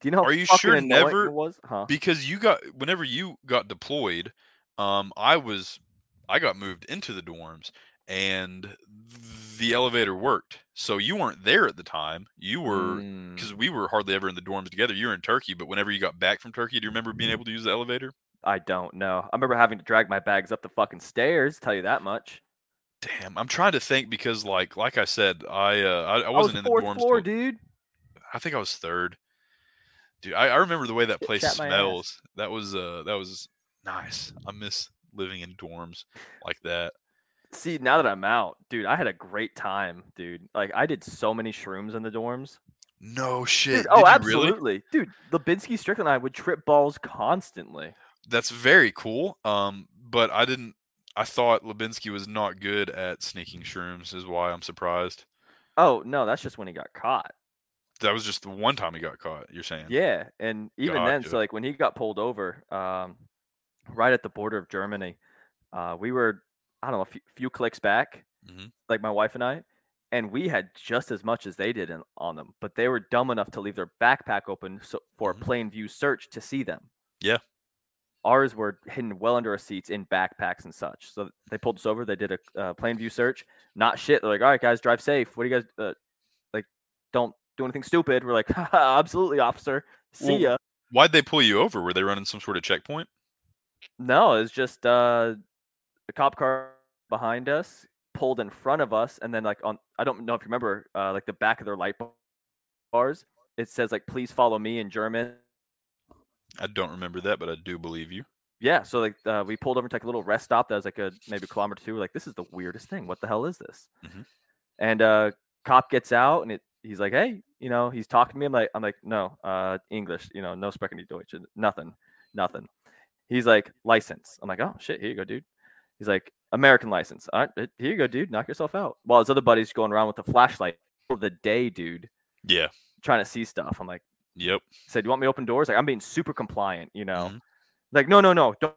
Do you know? How are you sure? Never it was huh? Because you got whenever you got deployed. Um, I was I got moved into the dorms, and the elevator worked. So you weren't there at the time. You were because mm. we were hardly ever in the dorms together. You were in Turkey, but whenever you got back from Turkey, do you remember being able to use the elevator? I don't know. I remember having to drag my bags up the fucking stairs. Tell you that much. Damn, I'm trying to think because, like, like I said, I uh, I, I wasn't I was in the dorms. Fourth floor, till, dude. I think I was third. Dude, I, I remember the way that place smells. That was uh, that was nice. I miss living in dorms like that. See, now that I'm out, dude, I had a great time, dude. Like, I did so many shrooms in the dorms. No shit. Dude, oh, absolutely, really? Dude. Lubinsky, Strickland, and I would trip balls constantly. That's very cool. Um, but I didn't. I thought Lubinsky was not good at sneaking shrooms, is why I'm surprised. Oh, no, that's just when he got caught. That was just the one time he got caught, you're saying? Yeah, and even gotcha. Then, so like when he got pulled over, um, right at the border of Germany, uh, we were, I don't know, a few, few clicks back, mm-hmm. like my wife and I, and we had just as much as they did in, on them, but they were dumb enough to leave their backpack open so, for mm-hmm. a plain view search to see them. Yeah. Ours were hidden well under our seats in backpacks and such. So they pulled us over. They did a uh, plain view search. Not shit. They're like, all right, guys, drive safe. What do you guys uh, like? Don't do anything stupid. We're like, haha, absolutely, officer. See well, ya. Why'd they pull you over? Were they running some sort of checkpoint? No, it was just uh, a cop car behind us pulled in front of us, and then like on. I don't know if you remember, uh, like the back of their light bars. It says like, please follow me in German. I don't remember that, but I do believe you. Yeah, so like uh, we pulled over to like a little rest stop that was like a maybe a kilometer or two. We're like, this is the weirdest thing. What the hell is this? Mm-hmm. And uh, cop gets out and it, he's like, hey, you know, he's talking to me. I'm like, I'm like, no, uh, English, you know, no sprechen die Deutsch, nothing, nothing. He's like, license. I'm like, oh shit, here you go, dude. He's like, American license. All right, here you go, dude. Knock yourself out. While his other buddy's going around with a flashlight for the day, dude. Yeah. Trying to see stuff. I'm like. Yep. Said, do you want me to open doors? Like, I'm being super compliant, you know? Mm-hmm. Like, no, no, no, don't.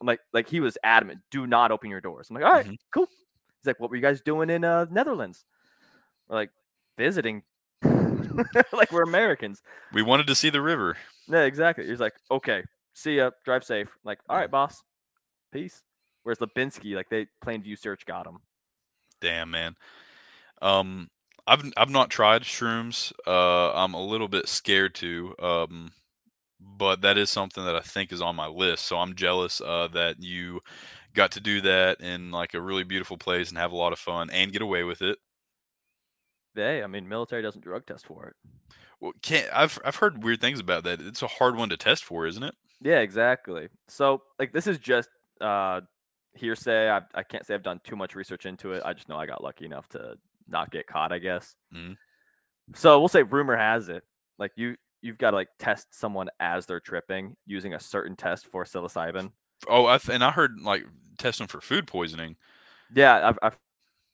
I'm like, like he was adamant, do not open your doors. I'm like, all right, mm-hmm. cool. He's like, what were you guys doing in uh Netherlands? We're like, visiting. Like, we're Americans. We wanted to see the river. Yeah, exactly. He's like, okay, see ya, drive safe. I'm like, all right, boss, peace. Where's Lubinsky? Like, they plain view search got him. Damn, man. Um, I've I've not tried shrooms. Uh, I'm a little bit scared to, um, but that is something that I think is on my list. So I'm jealous uh, that you got to do that in like a really beautiful place and have a lot of fun and get away with it. Hey, I mean, military doesn't drug test for it. Well, can't I've I've heard weird things about that. It's a hard one to test for, isn't it? Yeah, exactly. So like this is just uh, hearsay. I I can't say I've done too much research into it. I just know I got lucky enough to. Not get caught, I guess. Mm-hmm. So we'll say rumor has it, like you you've got to like test someone as they're tripping using a certain test for psilocybin. Oh, I th- and I heard like testing for food poisoning. Yeah, I've, I've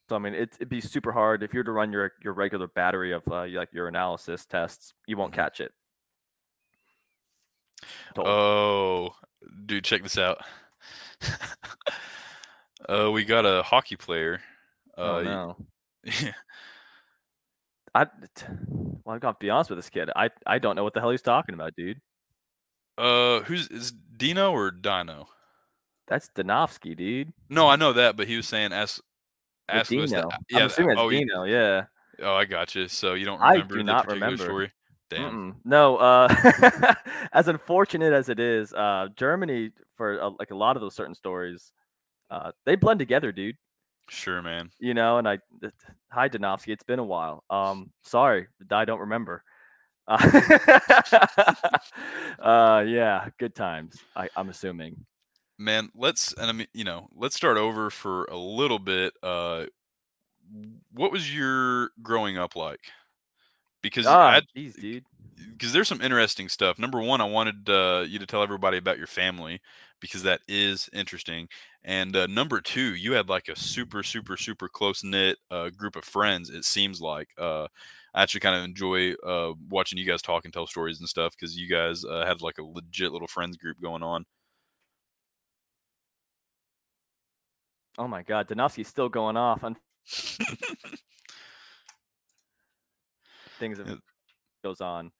so I mean it, it'd be super hard if you were to run your your regular battery of uh, like your analysis tests, you won't catch it. Totally. Oh, dude, check this out. uh, we got a hockey player. Uh, oh no. Yeah, I well, I've got to be honest with this kid. I, I don't know what the hell he's talking about, dude. Uh, who's is Dino or Dino? That's Donofsky, dude. No, I know that, but he was saying ask ask Dino. Us. That, yeah, I'm assuming that, it's oh, Dino. You, yeah. Oh, I got you. So you don't remember? I do not remember. Story? Damn. Mm-mm. No. Uh, as unfortunate as it is, uh, Germany for uh, like a lot of those certain stories, uh, they blend together, dude. Sure, man. You know, and I, hi, Donofsky. It's been a while. Um, sorry, I don't remember. Uh, uh yeah, good times. I, I'm assuming. Man, let's and I mean, you know, let's start over for a little bit. Uh, what was your growing up like? Because oh, I, geez, dude. Because there's some interesting stuff. Number one, I wanted uh, you to tell everybody about your family because that is interesting. And uh, number two, you had like a super, super, super close knit uh, group of friends. It seems like uh, I actually kind of enjoy uh, watching you guys talk and tell stories and stuff because you guys uh, had like a legit little friends group going on. Oh my God, Donofsky's still going off on things that goes on.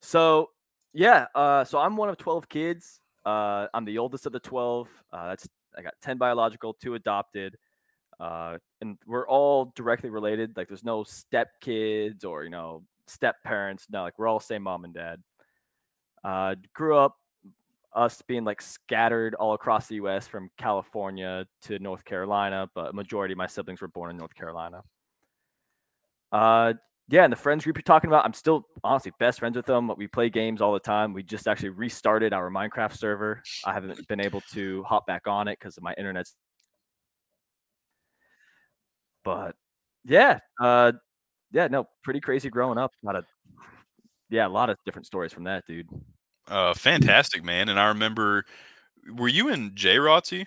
So yeah, uh, so I'm one of twelve kids. Uh, I'm the oldest of the twelve. Uh, that's I got ten biological, two adopted, uh, and we're all directly related. Like, there's no step kids or you know step parents. No, like we're all same mom and dad. Uh, grew up. Us being like scattered all across the U S from California to North Carolina, but a majority of my siblings were born in North Carolina. Uh, yeah, and the friends group you're talking about, I'm still honestly best friends with them. We play games all the time. We just actually restarted our Minecraft server. I haven't been able to hop back on it because of my internet's. But yeah, uh, yeah, no, pretty crazy growing up. Not a, yeah, a lot of different stories from that, dude. Uh, fantastic, man. And I remember, were you in J R O T C?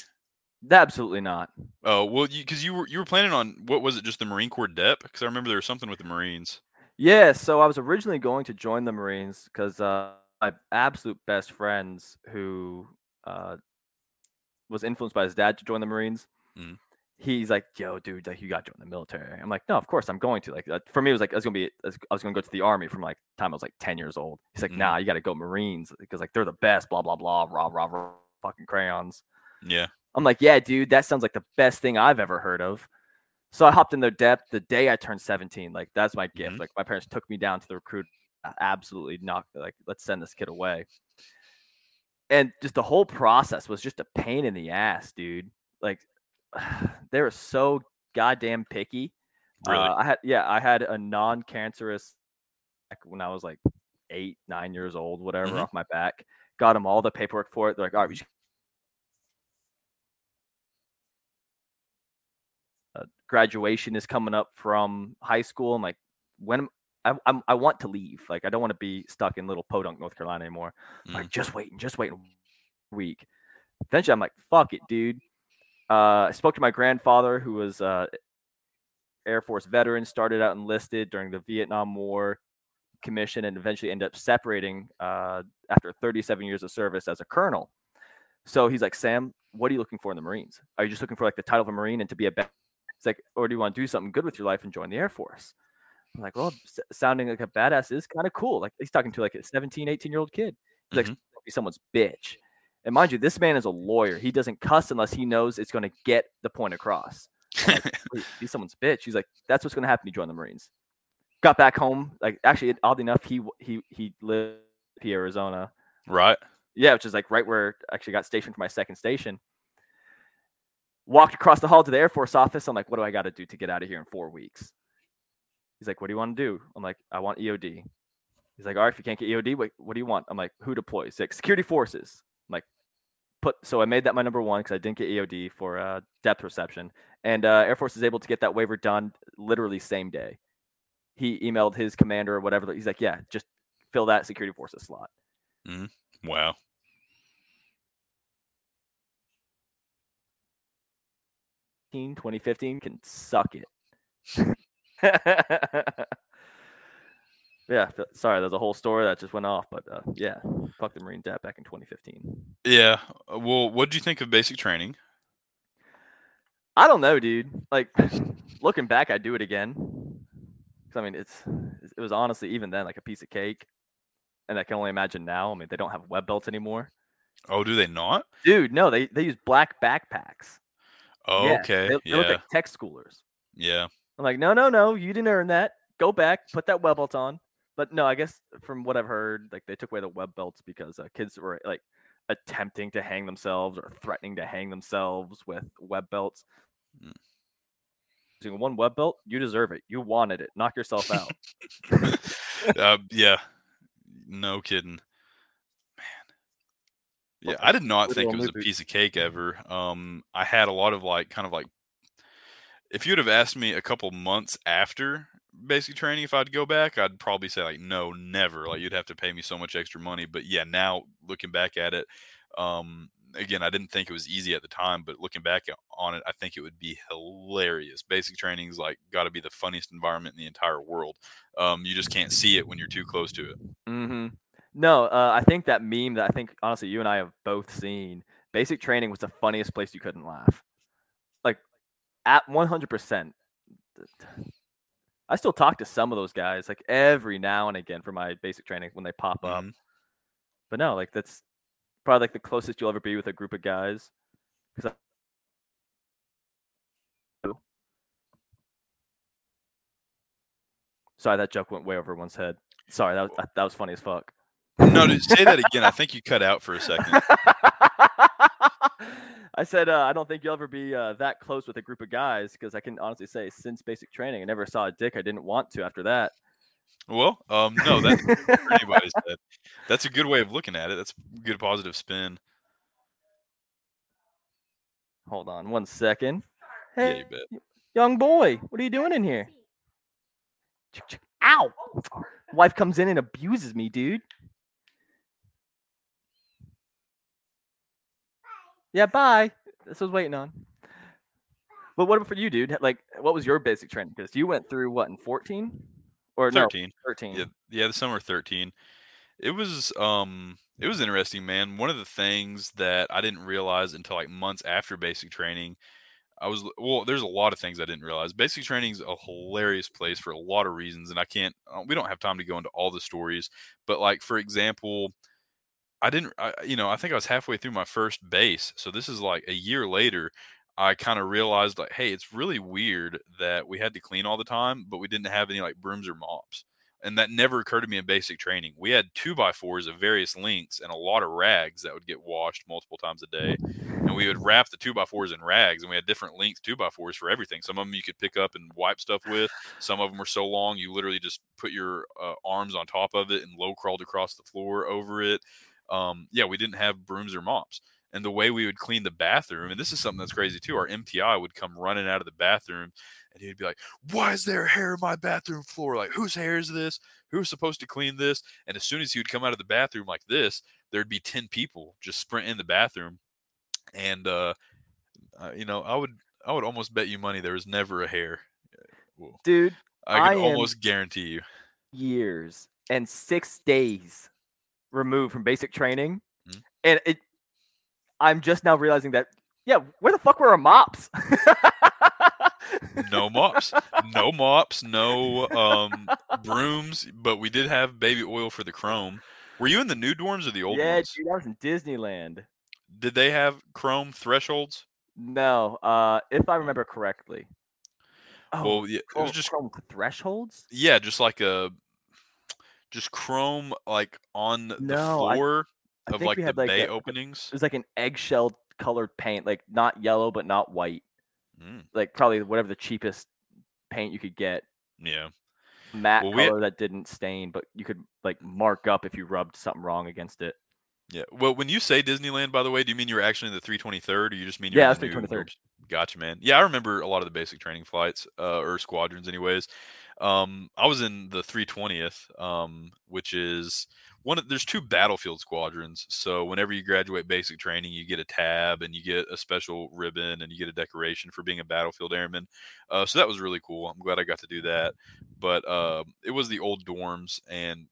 Absolutely not. Oh, well, because you, you were you were planning on, what was it, just the Marine Corps D E P? Because I remember there was something with the Marines. Yeah, so I was originally going to join the Marines because uh, my absolute best friends who uh, was influenced by his dad to join the Marines, mm-hmm. he's like, yo, dude, like you got to join the military. I'm like, no, of course I'm going to. Like, for me, it was like, I was going to be, I was going to go to the Army from like time I was like ten years old. He's like, mm-hmm. nah, you got to go Marines because like they're the best, blah, blah, blah, rah, rah, rah, fucking crayons. Yeah. I'm like, yeah, dude, that sounds like the best thing I've ever heard of. So I hopped in their depth the day I turned seventeen. Like, that's my gift. Mm-hmm. Like, my parents took me down to the recruit, absolutely knocked, like, let's send this kid away. And just the whole process was just a pain in the ass, dude. Like, they were so goddamn picky. Really? Uh, I had, yeah, I had a non-cancerous like, when I was like eight, nine years old, whatever, mm-hmm. off my back. Got them all the paperwork for it. They're like, all right, we should... uh, graduation is coming up from high school. I'm like, when am... I, I'm, I want to leave. Like, I don't want to be stuck in little Podunk, North Carolina anymore. Mm-hmm. Like, just wait and just wait a week. Eventually, I'm like, fuck it, dude. Uh, I spoke to my grandfather, who was uh, Air Force veteran, started out enlisted during the Vietnam War, commissioned, and eventually ended up separating uh, after thirty-seven years of service as a colonel. So he's like, Sam, what are you looking for in the Marines? Are you just looking for like the title of a Marine and to be a badass? It's like, or do you want to do something good with your life and join the Air Force? I'm like, well, s- sounding like a badass is kind of cool. Like, he's talking to like a seventeen, eighteen year old kid. He's mm-hmm. like, be someone's bitch. And mind you, this man is a lawyer. He doesn't cuss unless he knows it's going to get the point across. Like, he's someone's bitch. He's like, that's what's going to happen. You join the Marines. Got back home. Like, actually, oddly enough, he he he lived in Arizona. Right. Yeah, which is like right where I actually got stationed for my second station. Walked across the hall to the Air Force office. I'm like, what do I got to do to get out of here in four weeks? He's like, what do you want to do? I'm like, I want E O D. He's like, all right, if you can't get E O D, wait, what do you want? I'm like, who deploys? He's like, security forces. Put, so I made that my number one because I didn't get E O D for uh, depth reception. And uh, Air Force is able to get that waiver done literally same day. He emailed his commander or whatever. He's like, yeah, just fill that security forces slot. Mm. Wow. twenty fifteen can suck it. Yeah, sorry, there's a whole story that just went off, but uh, yeah, fuck the Marine D E P back in twenty fifteen. Yeah, well, what did you think of basic training? I don't know, dude. Like, looking back, I'd do it again. Cause, I mean, it's it was honestly, even then, like a piece of cake. And I can only imagine now. I mean, they don't have web belts anymore. Oh, do they not? Dude, no, they, they use black backpacks. Oh, yeah, okay. They, they yeah. look like tech schoolers. Yeah. I'm like, no, no, no, you didn't earn that. Go back, put that web belt on. But no, I guess from what I've heard, like they took away the web belts because uh, kids were like attempting to hang themselves or threatening to hang themselves with web belts. Mm. Using one web belt, you deserve it. You wanted it. Knock yourself out. uh, yeah, no kidding, man. Yeah, I did not think it was a piece of cake ever. Um, I had a lot of like, kind of like, if you'd have asked me a couple months after basic training, if I'd go back, I'd probably say like, no, never. Like, you'd have to pay me so much extra money. But yeah, now looking back at it, um, again, I didn't think it was easy at the time, but looking back on it, I think it would be hilarious. Basic training's like got to be the funniest environment in the entire world. Um, you just can't see it when you're too close to it. Mm-hmm. No, uh, I think that meme that I think honestly you and I have both seen. Basic training was the funniest place you couldn't laugh. Like at one hundred percent. I still talk to some of those guys like every now and again for my basic training when they pop up. Um, but no, like that's probably like the closest you'll ever be with a group of guys. Cause I- Sorry, that joke went way over one's head. Sorry, that was, that was funny as fuck. No, did you say that again? I think you cut out for a second. I said, uh, I don't think you'll ever be uh, that close with a group of guys because I can honestly say since basic training, I never saw a dick I didn't want to after that. Well, um, no, that's for anybody said. That's a good way of looking at it. That's a good positive spin. Hold on one second. Hey, yeah, you bet. Young boy, what are you doing in here? Ow! Wife comes in and abuses me, dude. Yeah, bye. This was waiting on. But what for you, dude? Like, what was your basic training? Because you went through what in fourteen or thirteen? No, thirteen. Yeah, yeah, the summer of thirteen. It was um, it was interesting, man. One of the things that I didn't realize until like months after basic training. I was well. There's a lot of things I didn't realize. Basic training is a hilarious place for a lot of reasons, and I can't. We don't have time to go into all the stories, but like for example, I didn't. I, you know, I think I was halfway through my first base, so this is like a year later. I kind of realized like, hey, it's really weird that we had to clean all the time, but we didn't have any like brooms or mops, and that never occurred to me in basic training. We had two by fours of various lengths and a lot of rags that would get washed multiple times a day. And we would wrap the two by fours in rags, and we had different length two by fours for everything. Some of them you could pick up and wipe stuff with. Some of them were so long you literally just put your uh, arms on top of it and low crawled across the floor over it. Um, yeah, we didn't have brooms or mops. And the way we would clean the bathroom, and this is something that's crazy too, our M T I would come running out of the bathroom, and he'd be like, why is there hair in my bathroom floor? Like, whose hair is this? Who's supposed to clean this? And as soon as he would come out of the bathroom like this, there'd be ten people just sprinting in the bathroom. And, uh, uh, you know, I would I would almost bet you money there was never a hair. Well, dude, I can I almost guarantee you. Years and six days removed from basic training. Mm-hmm. And it, I'm just now realizing that, yeah, where the fuck were our mops? No mops. No mops. No um, brooms. But we did have baby oil for the chrome. Were you in the new dorms or the old yeah, ones? Yeah, dude, I was in Disneyland. Did they have chrome thresholds? No, uh, if I remember correctly. Oh, well, yeah, it was just chrome thresholds. Yeah, just like a, just chrome like on no, the floor I, I of like the like bay a, openings. It was like an eggshell colored paint, like not yellow but not white, mm. like probably whatever the cheapest paint you could get. Yeah, matte well, color had- that didn't stain, but you could like mark up if you rubbed something wrong against it. Yeah. Well, when you say Disneyland, by the way, do you mean you were actually in the three twenty-third, or you just mean you're yeah, in the new three twenty-third? Gotcha, man. Yeah, I remember a lot of the basic training flights uh, or squadrons, anyways. Um, I was in the three twentieth, um, which is one of there's two battlefield squadrons. So whenever you graduate basic training, you get a tab and you get a special ribbon and you get a decoration for being a battlefield airman. Uh, so that was really cool. I'm glad I got to do that. But uh, it was the old dorms and.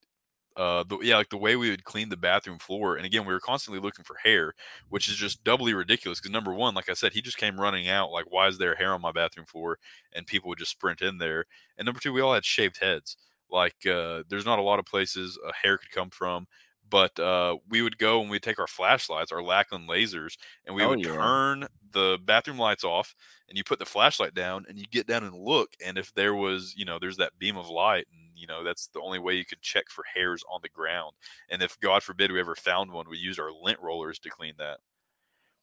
Uh, the, yeah, like the way we would clean the bathroom floor. And again, we were constantly looking for hair, which is just doubly ridiculous. Because number one, like I said, he just came running out like, why is there hair on my bathroom floor? And people would just sprint in there. And number two, we all had shaved heads. Like uh, there's not a lot of places a hair could come from. But uh, we would go and we'd take our flashlights, our Lackland lasers, and we oh, would yeah. turn the bathroom lights off, and you put the flashlight down, and you get down and look, and if there was, you know, there's that beam of light, and, you know, that's the only way you could check for hairs on the ground. And if, God forbid, we ever found one, we used our lint rollers to clean that.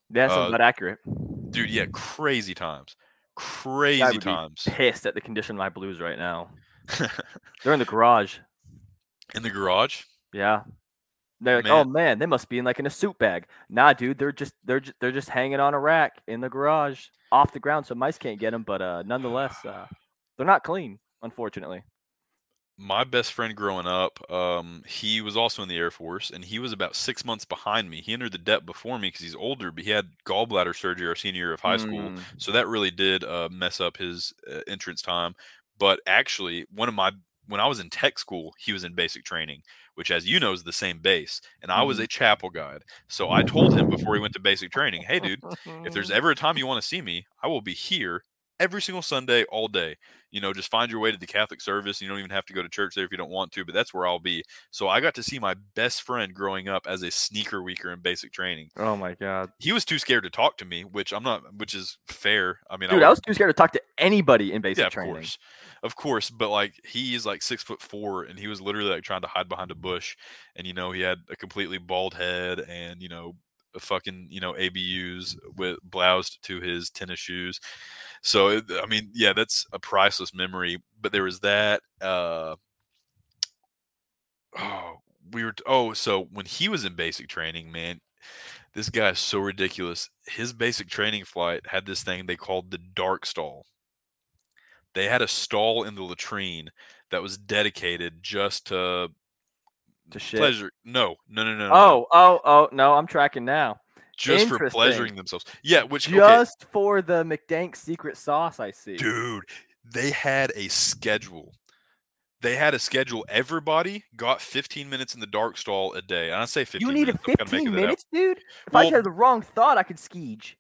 That's uh, not accurate. Dude, yeah, crazy times. Crazy I would times. Be pissed at the condition of my blues right now. They're in the garage. In the garage? Yeah. They're like, man. Oh man, they must be in like in a suit bag. Nah, dude, they're just they're just, they're just hanging on a rack in the garage, off the ground, so mice can't get them. But uh, nonetheless, uh, they're not clean, unfortunately. My best friend growing up, um, he was also in the Air Force, and he was about six months behind me. He entered the D E P before me because he's older, but he had gallbladder surgery our senior year of high mm. school, so that really did uh, mess up his uh, entrance time. But actually, one of my when I was in tech school, he was in basic training, which, as you know, is the same base. And I was a chapel guide. So I told him before he went to basic training, hey, dude, if there's ever a time you want to see me, I will be here every single Sunday, all day. You know, just find your way to the Catholic service. You don't even have to go to church there if you don't want to, but that's where I'll be. So I got to see my best friend growing up as a sneaker weaker in basic training. Oh my God. He was too scared to talk to me, which I'm not, which is fair. I mean, Dude, I, I was too scared to talk to anybody in basic yeah, of training. Course. Of course. But like, he's like six foot four and he was literally like trying to hide behind a bush. And, you know, he had a completely bald head and, you know, fucking, you know, A B Us with bloused to his tennis shoes. So, I mean, yeah, that's a priceless memory, but there was that, uh, oh, we were, oh, so when he was in basic training, man, this guy is so ridiculous. His basic training flight had this thing they called the dark stall. They had a stall in the latrine that was dedicated just to To shit. Pleasure. No, no, no, no. Oh, no. oh, oh, no. I'm tracking now. Just for pleasuring themselves. Yeah, which just okay. for the McDank secret sauce, I see. Dude, they had a schedule. They had a schedule. Everybody got fifteen minutes in the dark stall a day. And I say fifteen minutes. You needed minutes, fifteen minutes, dude? If well, I had the wrong thought, I could skeege.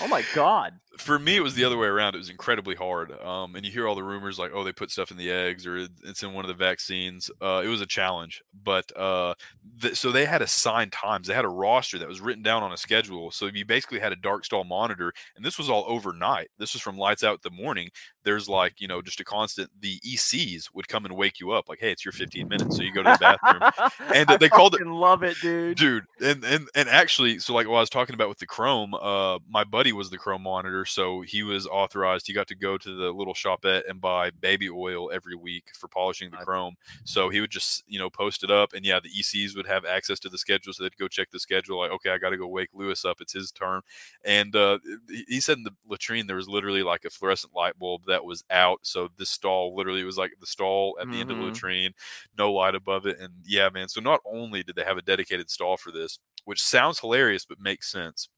Oh my God. For me, it was the other way around. It was incredibly hard. Um, and you hear all the rumors like, oh, they put stuff in the eggs or it's in one of the vaccines. Uh, it was a challenge. But uh, th- so they had assigned times. They had a roster that was written down on a schedule. So you basically had a dark stall monitor. And this was all overnight. This was from lights out the morning. There's like, you know, just a constant, the E Cs would come and wake you up like, hey, it's your fifteen minutes. So you go to the bathroom. And uh, they called it. I love it, dude. Dude. And, and, and actually, so like what I was talking about with the Chrome, uh, my buddy was the Chrome monitor. So he was authorized. He got to go to the little shopette and buy baby oil every week for polishing the chrome. So he would just, you know, post it up. And yeah, the E Cs would have access to the schedule. So they'd go check the schedule. Like, okay, I got to go wake Lewis up. It's his turn. And uh, he said in the latrine, there was literally like a fluorescent light bulb that was out. So this stall literally was like the stall at the mm-hmm. end of the latrine, no light above it. And yeah, man. So not only did they have a dedicated stall for this, which sounds hilarious, but makes sense.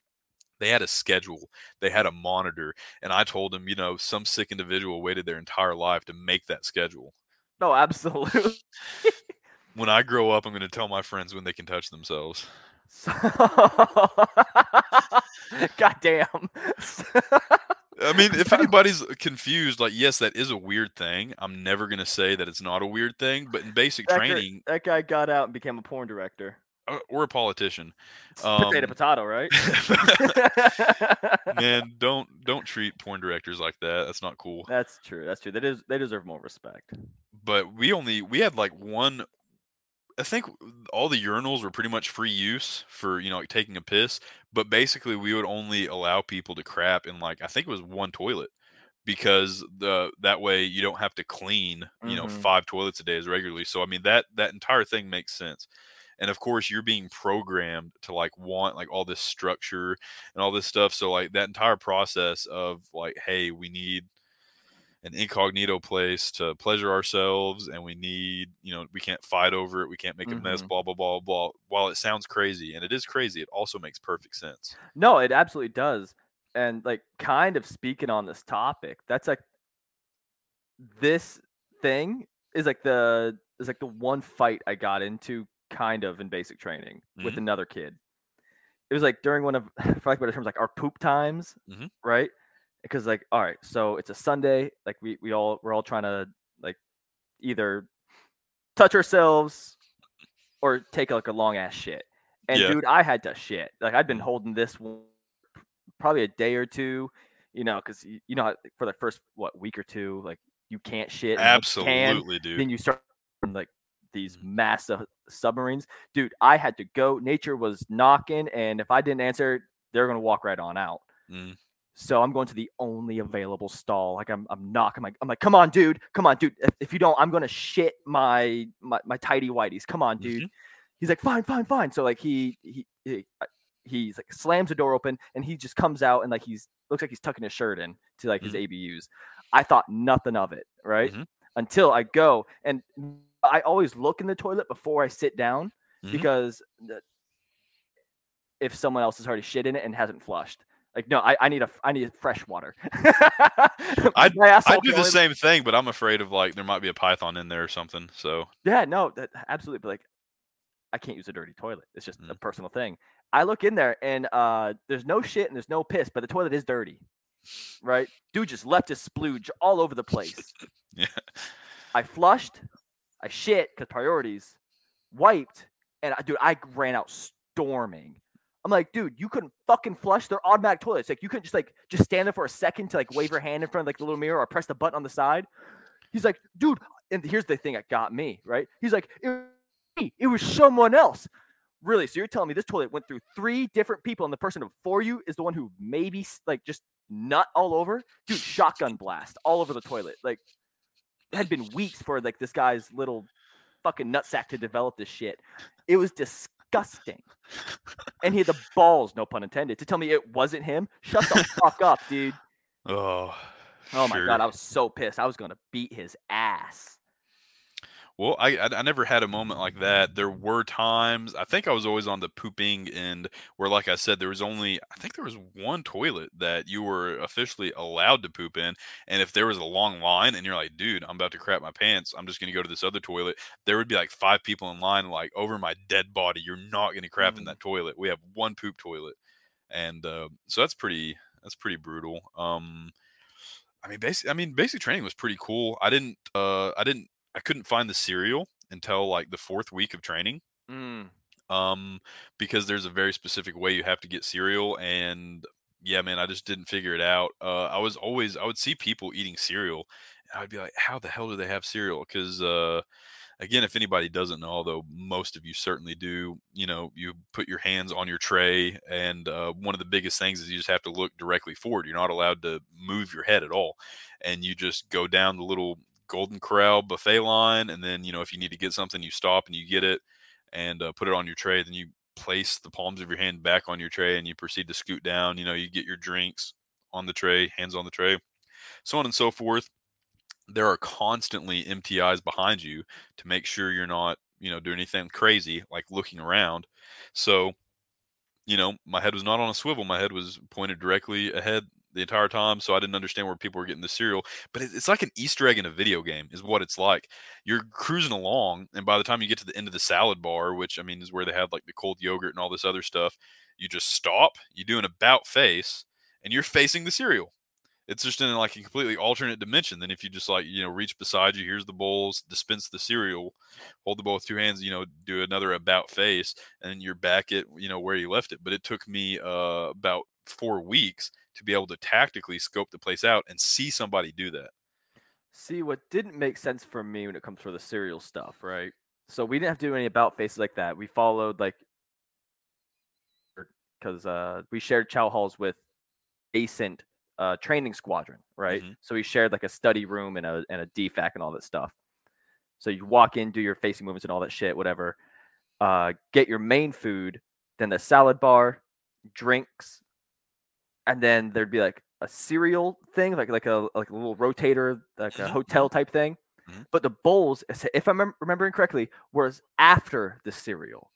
They had a schedule. They had a monitor. And I told them, you know, some sick individual waited their entire life to make that schedule. No, absolutely. When I grow up, I'm going to tell my friends when they can touch themselves. So... Goddamn. I mean, if anybody's confused, like, yes, that is a weird thing. I'm never going to say that it's not a weird thing. But in basic that training. Guy, that guy got out and became a porn director. Or a politician. Um, potato, potato, right? Man, don't don't treat porn directors like that. That's not cool. That's true. That's true. They des- they deserve more respect. But we only we had like one. I think all the urinals were pretty much free use for, you know, like taking a piss. But basically, we would only allow people to crap in like I think it was one toilet. Because the that way you don't have to clean, you mm-hmm. know, five toilets a day as regularly. So I mean that that entire thing makes sense. And of course, you're being programmed to like want like all this structure and all this stuff. So like that entire process of like, hey, we need an incognito place to pleasure ourselves, and we need, you know, we can't fight over it, we can't make a mm-hmm. mess, blah blah blah blah. While it sounds crazy, and it is crazy, it also makes perfect sense. No, it absolutely does. And like, kind of speaking on this topic, that's like this thing is like the is like the one fight I got into. Kind of in basic training mm-hmm. with another kid. It was like during one of, for like better terms, like our poop times, mm-hmm. right? Because like, all right, so it's a Sunday. Like we we all we're all trying to like either touch ourselves or take like a long ass shit. And yeah. dude, I had to shit. Like I'd been holding this one probably a day or two, you know, because you, you know how, for the first what week or two, like you can't shit. Absolutely, you can, dude. Then you start like. These massive submarines, dude. I had to go. Nature was knocking, and if I didn't answer, they're gonna walk right on out. Mm. So I'm going to the only available stall. Like I'm, I'm knocking. Like I'm like, come on, dude. Come on, dude. If, if you don't, I'm gonna shit my my, my tidy whities. Come on, dude. Mm-hmm. He's like, fine, fine, fine. So like he he he he's like slams the door open, and he just comes out and like he's looks like he's tucking his shirt in to like mm-hmm. his A B Us. I thought nothing of it, right? Mm-hmm. Until I go and. I always look in the toilet before I sit down mm-hmm. because if someone else has already shit in it and hasn't flushed, like, no, I, I need a, I need fresh water. I, I do the same thing, but I'm afraid of like, there might be a python in there or something. So yeah, no, that absolutely. But like, I can't use a dirty toilet. It's just mm-hmm. a personal thing. I look in there and uh, there's no shit and there's no piss, but the toilet is dirty. right? Dude just left his splooge all over the place. Yeah. I flushed, I shit, because priorities, wiped, and I, dude, I ran out storming. I'm like, dude, you couldn't fucking flush. They're automatic toilets. Like, you couldn't just, like, just stand there for a second to, like, wave your hand in front of, like, the little mirror or press the button on the side. He's like, dude, and here's the thing that got me, right? He's like, it was me. It was someone else. Really? So you're telling me this toilet went through three different people, and the person before you is the one who maybe, like, just nut all over? Dude, shotgun blast all over the toilet. Like, it had been weeks for, like, this guy's little fucking nutsack to develop this shit. It was disgusting. Disgusting, and he had the balls, no pun intended, to tell me it wasn't him. Shut the fuck up, dude. Oh, oh my sure. God, I was so pissed. I was gonna beat his ass. Well, I, I I never had a moment like that. There were times I think I was always on the pooping end, where, like I said, there was only I think there was one toilet that you were officially allowed to poop in, and if there was a long line and you're like, dude, I'm about to crap my pants, I'm just gonna go to this other toilet. There would be like five people in line, like over my dead body. You're not gonna crap mm-hmm. in that toilet. We have one poop toilet, and uh, so that's pretty that's pretty brutal. Um, I mean, basic I mean, basic training was pretty cool. I didn't uh I didn't. I couldn't find the cereal until like the fourth week of training, mm. um, because there's a very specific way you have to get cereal, and yeah, man, I just didn't figure it out. Uh, I was always I would see people eating cereal, and I'd be like, how the hell do they have cereal? Because uh, again, if anybody doesn't know, although most of you certainly do, you know, you put your hands on your tray, and uh, one of the biggest things is you just have to look directly forward. You're not allowed to move your head at all, and you just go down the little Golden Corral buffet line, and then, you know, if you need to get something, you stop and you get it, and uh, put it on your tray. Then you place the palms of your hand back on your tray, and you proceed to scoot down. You know, you get your drinks on the tray, hands on the tray, so on and so forth. There are constantly M T Is behind you to make sure you're not, you know, doing anything crazy like looking around. So, you know, my head was not on a swivel. My head was pointed directly ahead the entire time, so I didn't understand where people were getting the cereal. But it's like an Easter egg in a video game is what it's like. You're cruising along, and by the time you get to the end of the salad bar, which, I mean, is where they have like the cold yogurt and all this other stuff, you just stop, you do an about face, and you're facing the cereal. It's just in like a completely alternate dimension than if you just, like, you know, reach beside you, here's the bowls, dispense the cereal, hold the bowl with two hands, you know, do another about face, and you're back at, you know, where you left it. But it took me uh, about four weeks to be able to tactically scope the place out and see somebody do that. See, what didn't make sense for me when it comes to the cereal stuff, right? So we didn't have to do any about faces like that. We followed, like, because uh, we shared chow halls with adjacent uh, training squadron, right? Mm-hmm. So we shared like a study room and a and a D FAC and all that stuff. So you walk in, do your facing movements and all that shit, whatever. Uh, get your main food, then the salad bar, drinks. And then there'd be like a cereal thing, like like a like a little rotator, like a hotel type thing. Mm-hmm. But the bowls, if I'm remembering correctly, was after the cereal.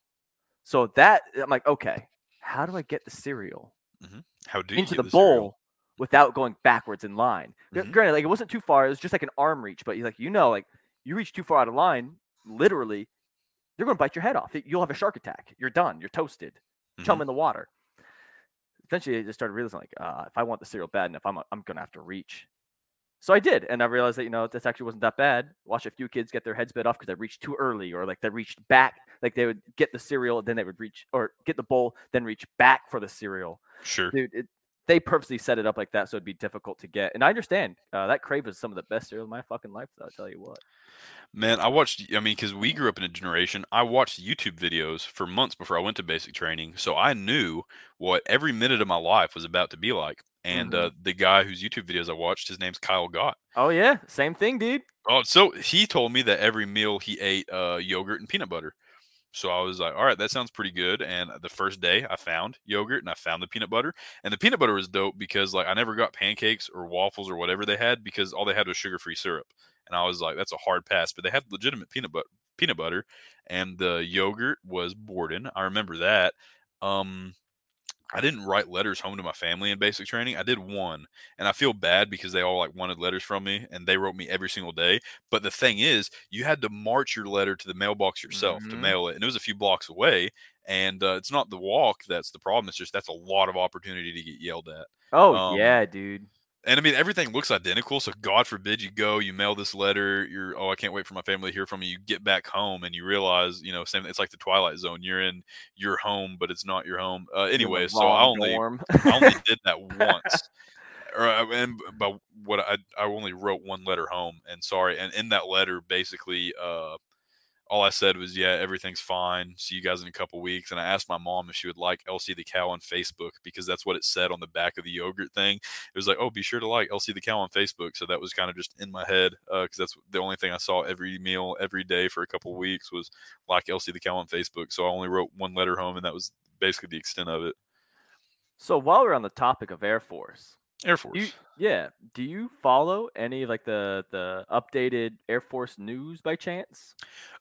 So that I'm like, okay, how do I get the cereal mm-hmm. how do you into the, the bowl cereal? Without going backwards in line? Mm-hmm. Granted, like it wasn't too far; it was just like an arm reach. But you like you know, like you reach too far out of line, literally, they're going to bite your head off. You'll have a shark attack. You're done. You're toasted. Mm-hmm. Chum in the water. Eventually, I just started realizing, like, uh, if I want the cereal bad enough, I'm I'm gonna have to reach. So I did, and I realized that, you know, this actually wasn't that bad. Watch a few kids get their heads bit off because they reached too early, or like they reached back, like they would get the cereal, then they would reach, or get the bowl, then reach back for the cereal. Sure, dude, it, they purposely set it up like that so it'd be difficult to get. And I understand uh, that Crave is some of the best cereal in my fucking life, though, I'll tell you what. Man, I watched, I mean, because we grew up in a generation, I watched YouTube videos for months before I went to basic training. So I knew what every minute of my life was about to be like. And mm-hmm. uh, the guy whose YouTube videos I watched, his name's Kyle Gott. Oh, yeah. Same thing, dude. Oh, so he told me that every meal he ate uh, yogurt and peanut butter. So I was like, all right, that sounds pretty good. And the first day I found yogurt and I found the peanut butter, and the peanut butter was dope because, like, I never got pancakes or waffles or whatever they had because all they had was sugar-free syrup. And I was like, that's a hard pass, but they had legitimate peanut butter, peanut butter and the yogurt was Borden. I remember that. Um, I didn't write letters home to my family in basic training. I did one, and I feel bad because they all like wanted letters from me, and they wrote me every single day. But the thing is, you had to march your letter to the mailbox yourself mm-hmm. to mail it, and it was a few blocks away. And uh, it's not the walk that's the problem; it's just that's a lot of opportunity to get yelled at. Oh um, yeah, dude. And I mean, everything looks identical. So God forbid you go, you mail this letter, you're, oh, I can't wait for my family to hear from you. You get back home and you realize, you know, same. It's like the Twilight Zone. You're in your home, but it's not your home. Uh, anyway, so I only, I only did that once. Or, and by what I, I only wrote one letter home, and sorry. And in that letter, basically, uh, all I said was, yeah, everything's fine. See you guys in a couple weeks. And I asked my mom if she would like Elsie the Cow on Facebook, because that's what it said on the back of the yogurt thing. It was like, oh, be sure to like Elsie the Cow on Facebook. So that was kind of just in my head, because uh, that's the only thing I saw every meal, every day for a couple weeks was like Elsie the Cow on Facebook. So I only wrote one letter home, and that was basically the extent of it. So while we're on the topic of Air Force. Air Force. You, yeah. Do you follow any like the, the updated Air Force news by chance?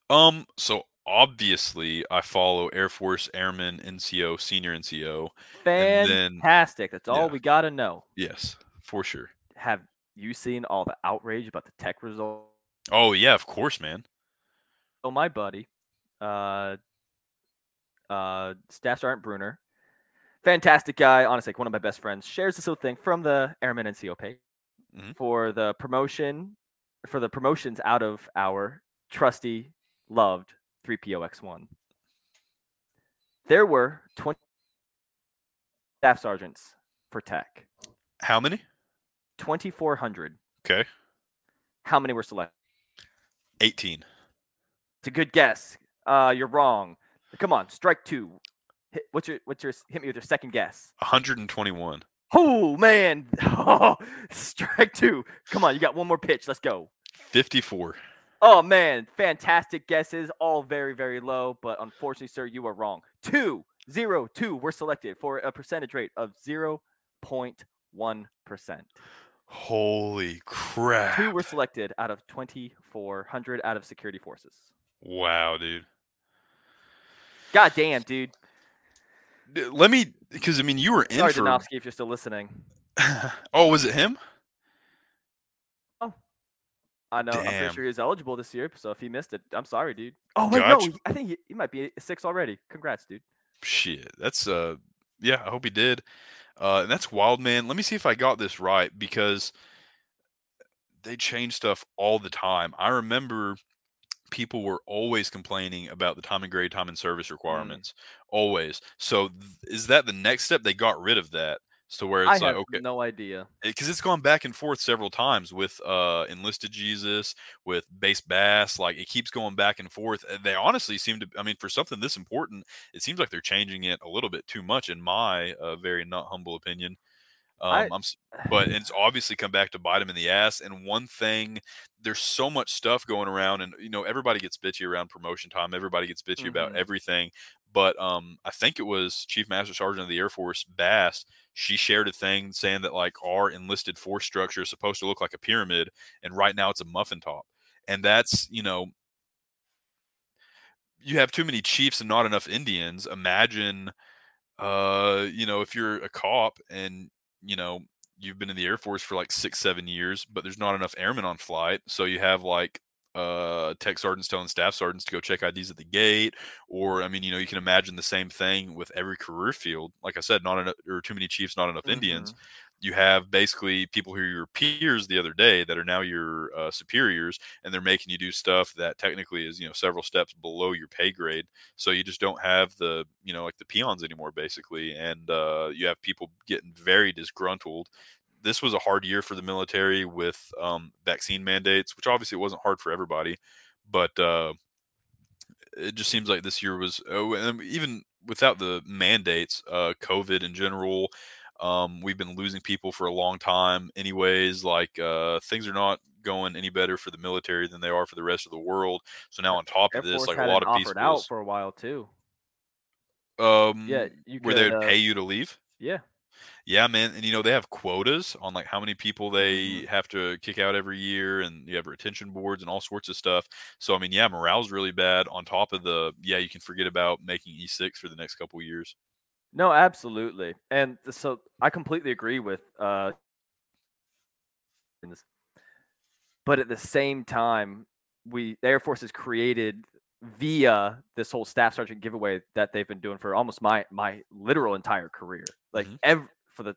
Um, so obviously I follow Air Force Airman N C O, Senior N C O. Fantastic. Then, That's all yeah. we got to know. Yes, for sure. Have you seen all the outrage about the tech results? Oh, yeah, of course, man. Oh, my buddy, uh, uh, Staff Sergeant Bruner. Fantastic guy. Honestly, like one of my best friends shares this little thing from the Airman N C O page mm-hmm. for the promotion, for the promotions out of our trusty, loved three P O X one. There were twenty staff sergeants for tech. How many? twenty-four hundred. Okay. How many were selected? eighteen. It's a good guess. Uh, you're wrong. Come on, strike two. Hit, what's your what's your hit me with your second guess? one hundred twenty-one. Oh man, oh, strike two. Come on, you got one more pitch. Let's go. fifty-four. Oh man, fantastic guesses, all very very low, but unfortunately, sir, you are wrong. Two zero two were selected for a percentage rate of zero point one percent. Holy crap! Two were selected out of twenty-four hundred out of security forces. Wow, dude. God damn, dude. Let me, because I mean, you were in. Sorry, for... Donofsky, if you're still listening. Oh, was it him? Oh, I know. Damn. I'm pretty sure he was eligible this year. So if he missed it, I'm sorry, dude. Oh wait, gotcha. No, I think he, he might be six already. Congrats, dude. Shit, that's uh, yeah. I hope he did. Uh, and that's wild, man. Let me see if I got this right, because they change stuff all the time. I remember. People were always complaining about the time and grade, time and service requirements. Mm. Always. So th- is that the next step? They got rid of that. So where it's I like, have okay, no idea. Because it, it's gone back and forth several times with uh, Enlisted Jesus, with Base Bass. Like it keeps going back and forth. They honestly seem to. I mean, for something this important, it seems like they're changing it a little bit too much, in my uh, very not humble opinion. Um, I, I'm, but it's obviously come back to bite him in the ass. And one thing, there's so much stuff going around, and you know everybody gets bitchy around promotion time. Everybody gets bitchy mm-hmm. about everything. But um, I think it was Chief Master Sergeant of the Air Force Bass. She shared a thing saying that like our enlisted force structure is supposed to look like a pyramid, and right now it's a muffin top. And that's you know, you have too many chiefs and not enough Indians. Imagine, uh, you know, if you're a cop and you know, you've been in the Air Force for like six, seven years, but there's not enough airmen on flight. So you have like uh, tech sergeants telling staff sergeants to go check I Ds at the gate. Or, I mean, you know, you can imagine the same thing with every career field. Like I said, not enough, or too many chiefs, not enough mm-hmm. Indians. You have basically people who are your peers the other day that are now your uh, superiors, and they're making you do stuff that technically is, you know, several steps below your pay grade. So you just don't have the, you know, like the peons anymore, basically. And uh, you have people getting very disgruntled. This was a hard year for the military with um, vaccine mandates, which obviously it wasn't hard for everybody, but uh, it just seems like this year was, oh, and even without the mandates, uh, COVID in general, Um, we've been losing people for a long time anyways, like uh, things are not going any better for the military than they are for the rest of the world. So now on top of this, like a lot of people out for a while too. Um, yeah, you could, where they would uh, pay you to leave. Yeah. Yeah, man. And you know, they have quotas on like how many people they mm-hmm. have to kick out every year, and you have retention boards and all sorts of stuff. So, I mean, yeah, morale's really bad on top of the, yeah, you can forget about making E six for the next couple of years. No, absolutely. And so I completely agree with uh, in this. But at the same time, we the Air Force has created via this whole staff sergeant giveaway that they've been doing for almost my my literal entire career. Like mm-hmm. every, for the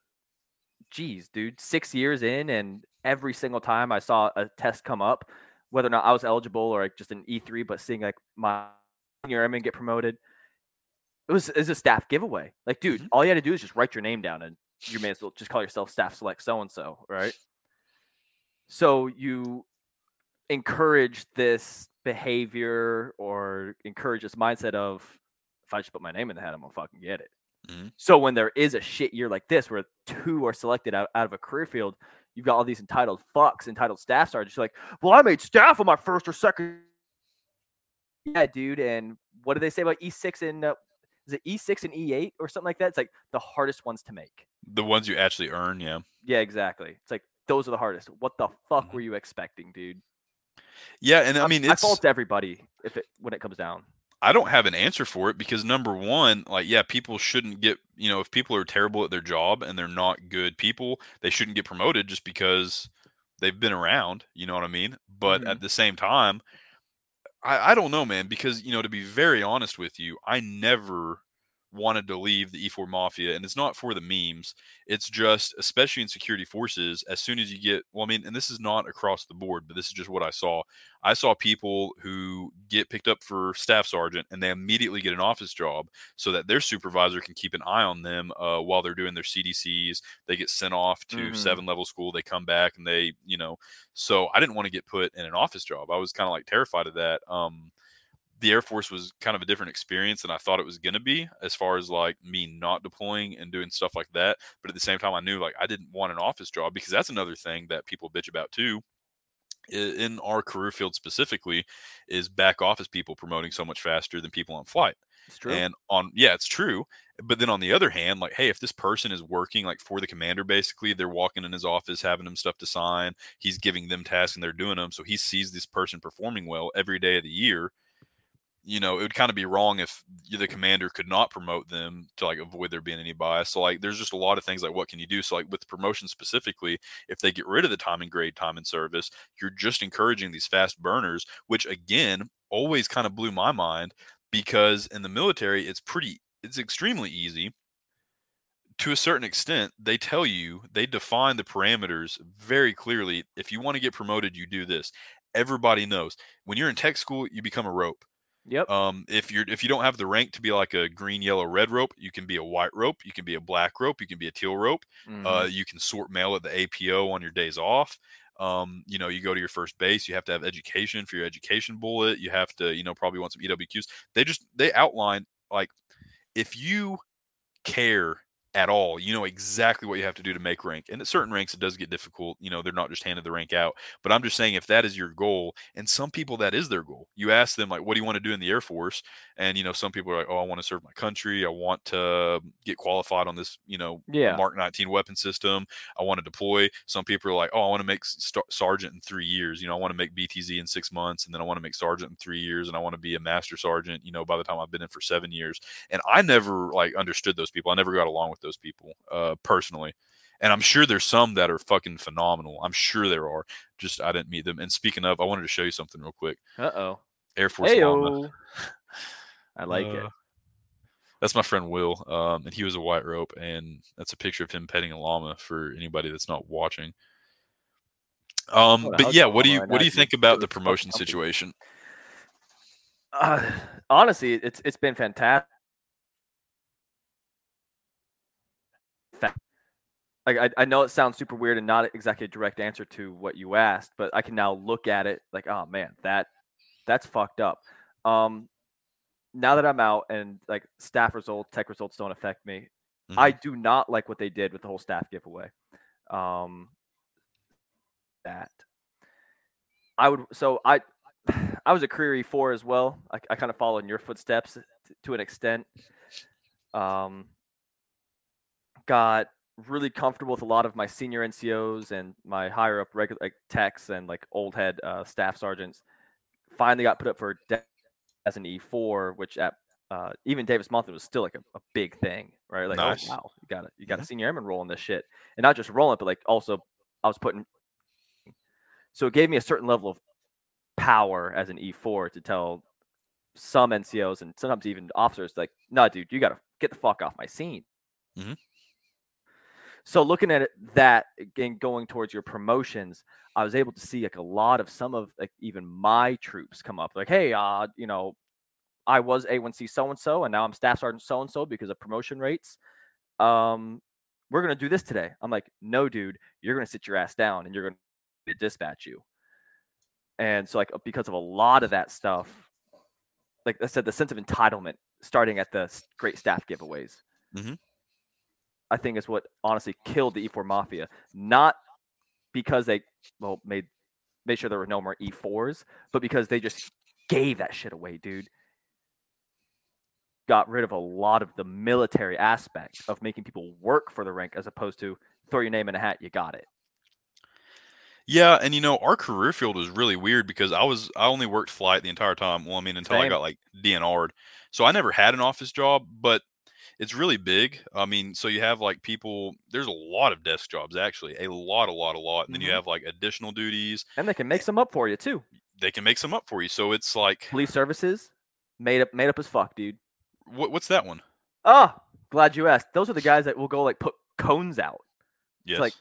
geez, dude, six years in, and every single time I saw a test come up, whether or not I was eligible or like just an E three, but seeing like my junior airman get promoted, it was, it was a staff giveaway. Like, dude, mm-hmm. all you had to do is just write your name down, and you may as well just call yourself staff select so-and-so, right? So you encourage this behavior or encourage this mindset of, if I just put my name in the hat, I'm going to fucking get it. Mm-hmm. So when there is a shit year like this where two are selected out, out of a career field, you've got all these entitled fucks, entitled staff sergeants. You're like, well, I made staff on my first or second. Yeah, dude. And what do they say about E six and uh, is it E six and E eight or something like that? It's like the hardest ones to make. The ones you actually earn, yeah. Yeah, exactly. It's like those are the hardest. What the fuck mm-hmm. were you expecting, dude? Yeah, and I, I mean, it's... I fault everybody if it when it comes down. I don't have an answer for it because, number one, like, yeah, people shouldn't get, you know, if people are terrible at their job and they're not good people, they shouldn't get promoted just because they've been around, you know what I mean? But mm-hmm. at the same time, I, I don't know, man, because, you know, to be very honest with you, I never wanted to leave the E four Mafia, and it's not for the memes. It's just, especially in security forces, as soon as you get, well, I mean, and this is not across the board, but this is just what I saw. I saw people who get picked up for staff sergeant and they immediately get an office job so that their supervisor can keep an eye on them uh, while they're doing their C D Cs. They get sent off to mm-hmm. seven level school. They come back and they, you know, so I didn't want to get put in an office job. I was kind of like terrified of that. Um, The Air Force was kind of a different experience than I thought it was going to be as far as like me not deploying and doing stuff like that. But at the same time, I knew like I didn't want an office job because that's another thing that people bitch about too in our career field specifically is back office people promoting so much faster than people on flight. It's true. And on, yeah, it's true. But then on the other hand, like, hey, if this person is working like for the commander, basically they're walking in his office, having him stuff to sign, he's giving them tasks and they're doing them. So he sees this person performing well every day of the year. You know, it would kind of be wrong if the commander could not promote them to like avoid there being any bias. So like, there's just a lot of things like what can you do? So like with promotion specifically, if they get rid of the time and grade, time and service, you're just encouraging these fast burners, which again, always kind of blew my mind because in the military, it's pretty, it's extremely easy. To a certain extent, they tell you, they define the parameters very clearly. If you want to get promoted, you do this. Everybody knows when you're in tech school, you become a rope. Yep. Um, if you're if you don't have the rank to be like a green, yellow, red rope, you can be a white rope, you can be a black rope, you can be a teal rope. Mm-hmm. Uh, you can sort mail at the A P O on your days off. Um, you know, you go to your first base, you have to have education for your education bullet. You have to, you know, probably want some E W Qs. They just they outline like if you care at all, you know exactly what you have to do to make rank. And at certain ranks, it does get difficult. You know, they're not just handed the rank out. But I'm just saying if that is your goal, and some people that is their goal. You ask them, like, what do you want to do in the Air Force? And, you know, some people are like, oh, I want to serve my country. I want to get qualified on this, you know, yeah. Mark nineteen weapon system. I want to deploy. Some people are like, oh, I want to make st- sergeant in three years. You know, I want to make B T Z in six months. And then I want to make sergeant in three years. And I want to be a master sergeant, you know, by the time I've been in for seven years. And I never, like, understood those people. I never got along with those people uh personally, and I'm sure there's some that are fucking phenomenal. I'm sure there are, just I didn't meet them. And speaking of, I wanted to show you something real quick. Uh-oh. Air Force llama. I like uh, it that's my friend Will, um and he was a white rope, and that's a picture of him petting a llama for anybody that's not watching. um oh, but yeah, what do you right what do you think about the promotion something. situation? Uh honestly, it's it's been fantastic. Like, I, I know it sounds super weird and not exactly a direct answer to what you asked, but I can now look at it like, oh man, that that's fucked up. Um, now that I'm out and like staff results, tech results don't affect me. Mm-hmm. I do not like what they did with the whole staff giveaway. Um, that I would, so I, I was a career E four as well. I, I kind of followed in your footsteps to, to an extent. Um, got really comfortable with a lot of my senior N C Os and my higher up regular like techs and like old head uh, staff sergeants. Finally got put up for de- as an E four, which at uh, even Davis Monthan was still like a, a big thing, right? Like, nice. Oh, wow, you got a you got a senior airman role in this shit, and not just rolling, but like also I was putting. So it gave me a certain level of power as an E four to tell some N C Os and sometimes even officers like, "No, nah, dude, you got to get the fuck off my scene." Mm-hmm. So looking at it, that again, going towards your promotions, I was able to see like a lot of some of like even my troops come up like, hey, uh, you know, I was A one C so-and-so, and now I'm Staff Sergeant so-and-so because of promotion rates. Um, we're going to do this today. I'm like, no, dude, you're going to sit your ass down and you're going to dispatch you. And so like, because of a lot of that stuff, like I said, the sense of entitlement starting at the great staff giveaways. Mm-hmm. I think is what honestly killed the E four Mafia. Not because they well made made sure there were no more E fours, but because they just gave that shit away, dude. Got rid of a lot of the military aspect of making people work for the rank as opposed to throw your name in a hat, you got it. Yeah, and you know, our career field was really weird because I was I only worked flight the entire time. Well, I mean, until Same. I got like D N R'd. So I never had an office job, but it's really big. I mean, so you have like people, there's a lot of desk jobs, actually, a lot, a lot, a lot. And then mm-hmm. you have like additional duties. And they can make some up for you too. They can make some up for you. So it's like. Police services made up, made up as fuck, dude. What, what's that one? Oh, glad you asked. Those are the guys that will go like put cones out. Yes. To, like,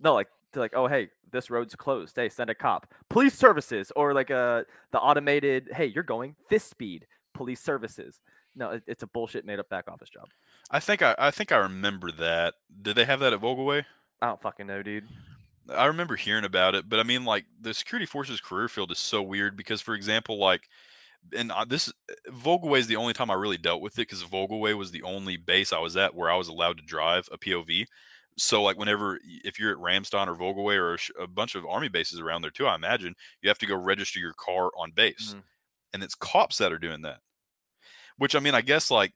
no, like, to, like, oh, hey, this road's closed. Hey, send a cop. Police services or like uh, the automated, hey, you're going this speed. Police services. No, it's a bullshit made up back office job. I think I, I think I remember that. Did they have that at Vogelweh? I don't fucking know, dude. I remember hearing about it, but I mean, like the security forces career field is so weird because, for example, like, and this Vogelweh is the only time I really dealt with it because Vogelweh was the only base I was at where I was allowed to drive a P O V. So, like, whenever if you're at Ramstein or Vogelweh or a, a bunch of army bases around there too, I imagine you have to go register your car on base, mm-hmm. and it's cops that are doing that. Which, I mean, I guess, like,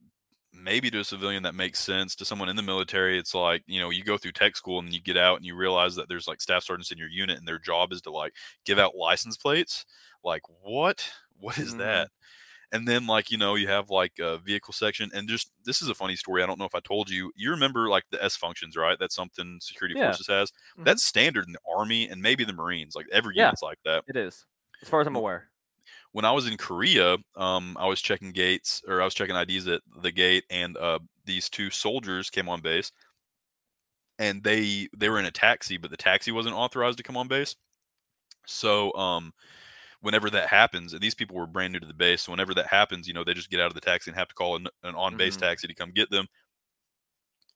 maybe to a civilian that makes sense. To someone in the military, it's like, you know, you go through tech school and you get out and you realize that there's, like, staff sergeants in your unit and their job is to, like, give out license plates. Like, what? What is mm-hmm. that? And then, like, you know, you have, like, a vehicle section. And just, this is a funny story. I don't know if I told you. You remember, like, the S functions, right? That's something security yeah. forces has. Mm-hmm. That's standard in the Army and maybe the Marines. Like, every yeah, unit's like that. It is, as far as I'm aware. When I was in Korea, um, I was checking gates, or I was checking I Ds at the gate, and uh, these two soldiers came on base, and they they were in a taxi, but the taxi wasn't authorized to come on base. So um, whenever that happens, and these people were brand new to the base, so whenever that happens, you know, they just get out of the taxi and have to call an, an on-base mm-hmm. taxi to come get them.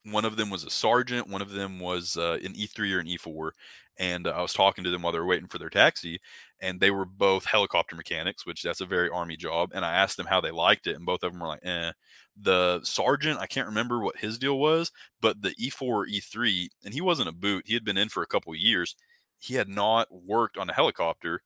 One of them was a sergeant. One of them was uh, an E three or an E four. And uh, I was talking to them while they were waiting for their taxi. And they were both helicopter mechanics, which that's a very Army job. And I asked them how they liked it. And both of them were like, eh. The sergeant, I can't remember what his deal was. But the E four or E three, and he wasn't a boot. He had been in for a couple of years. He had not worked on a helicopter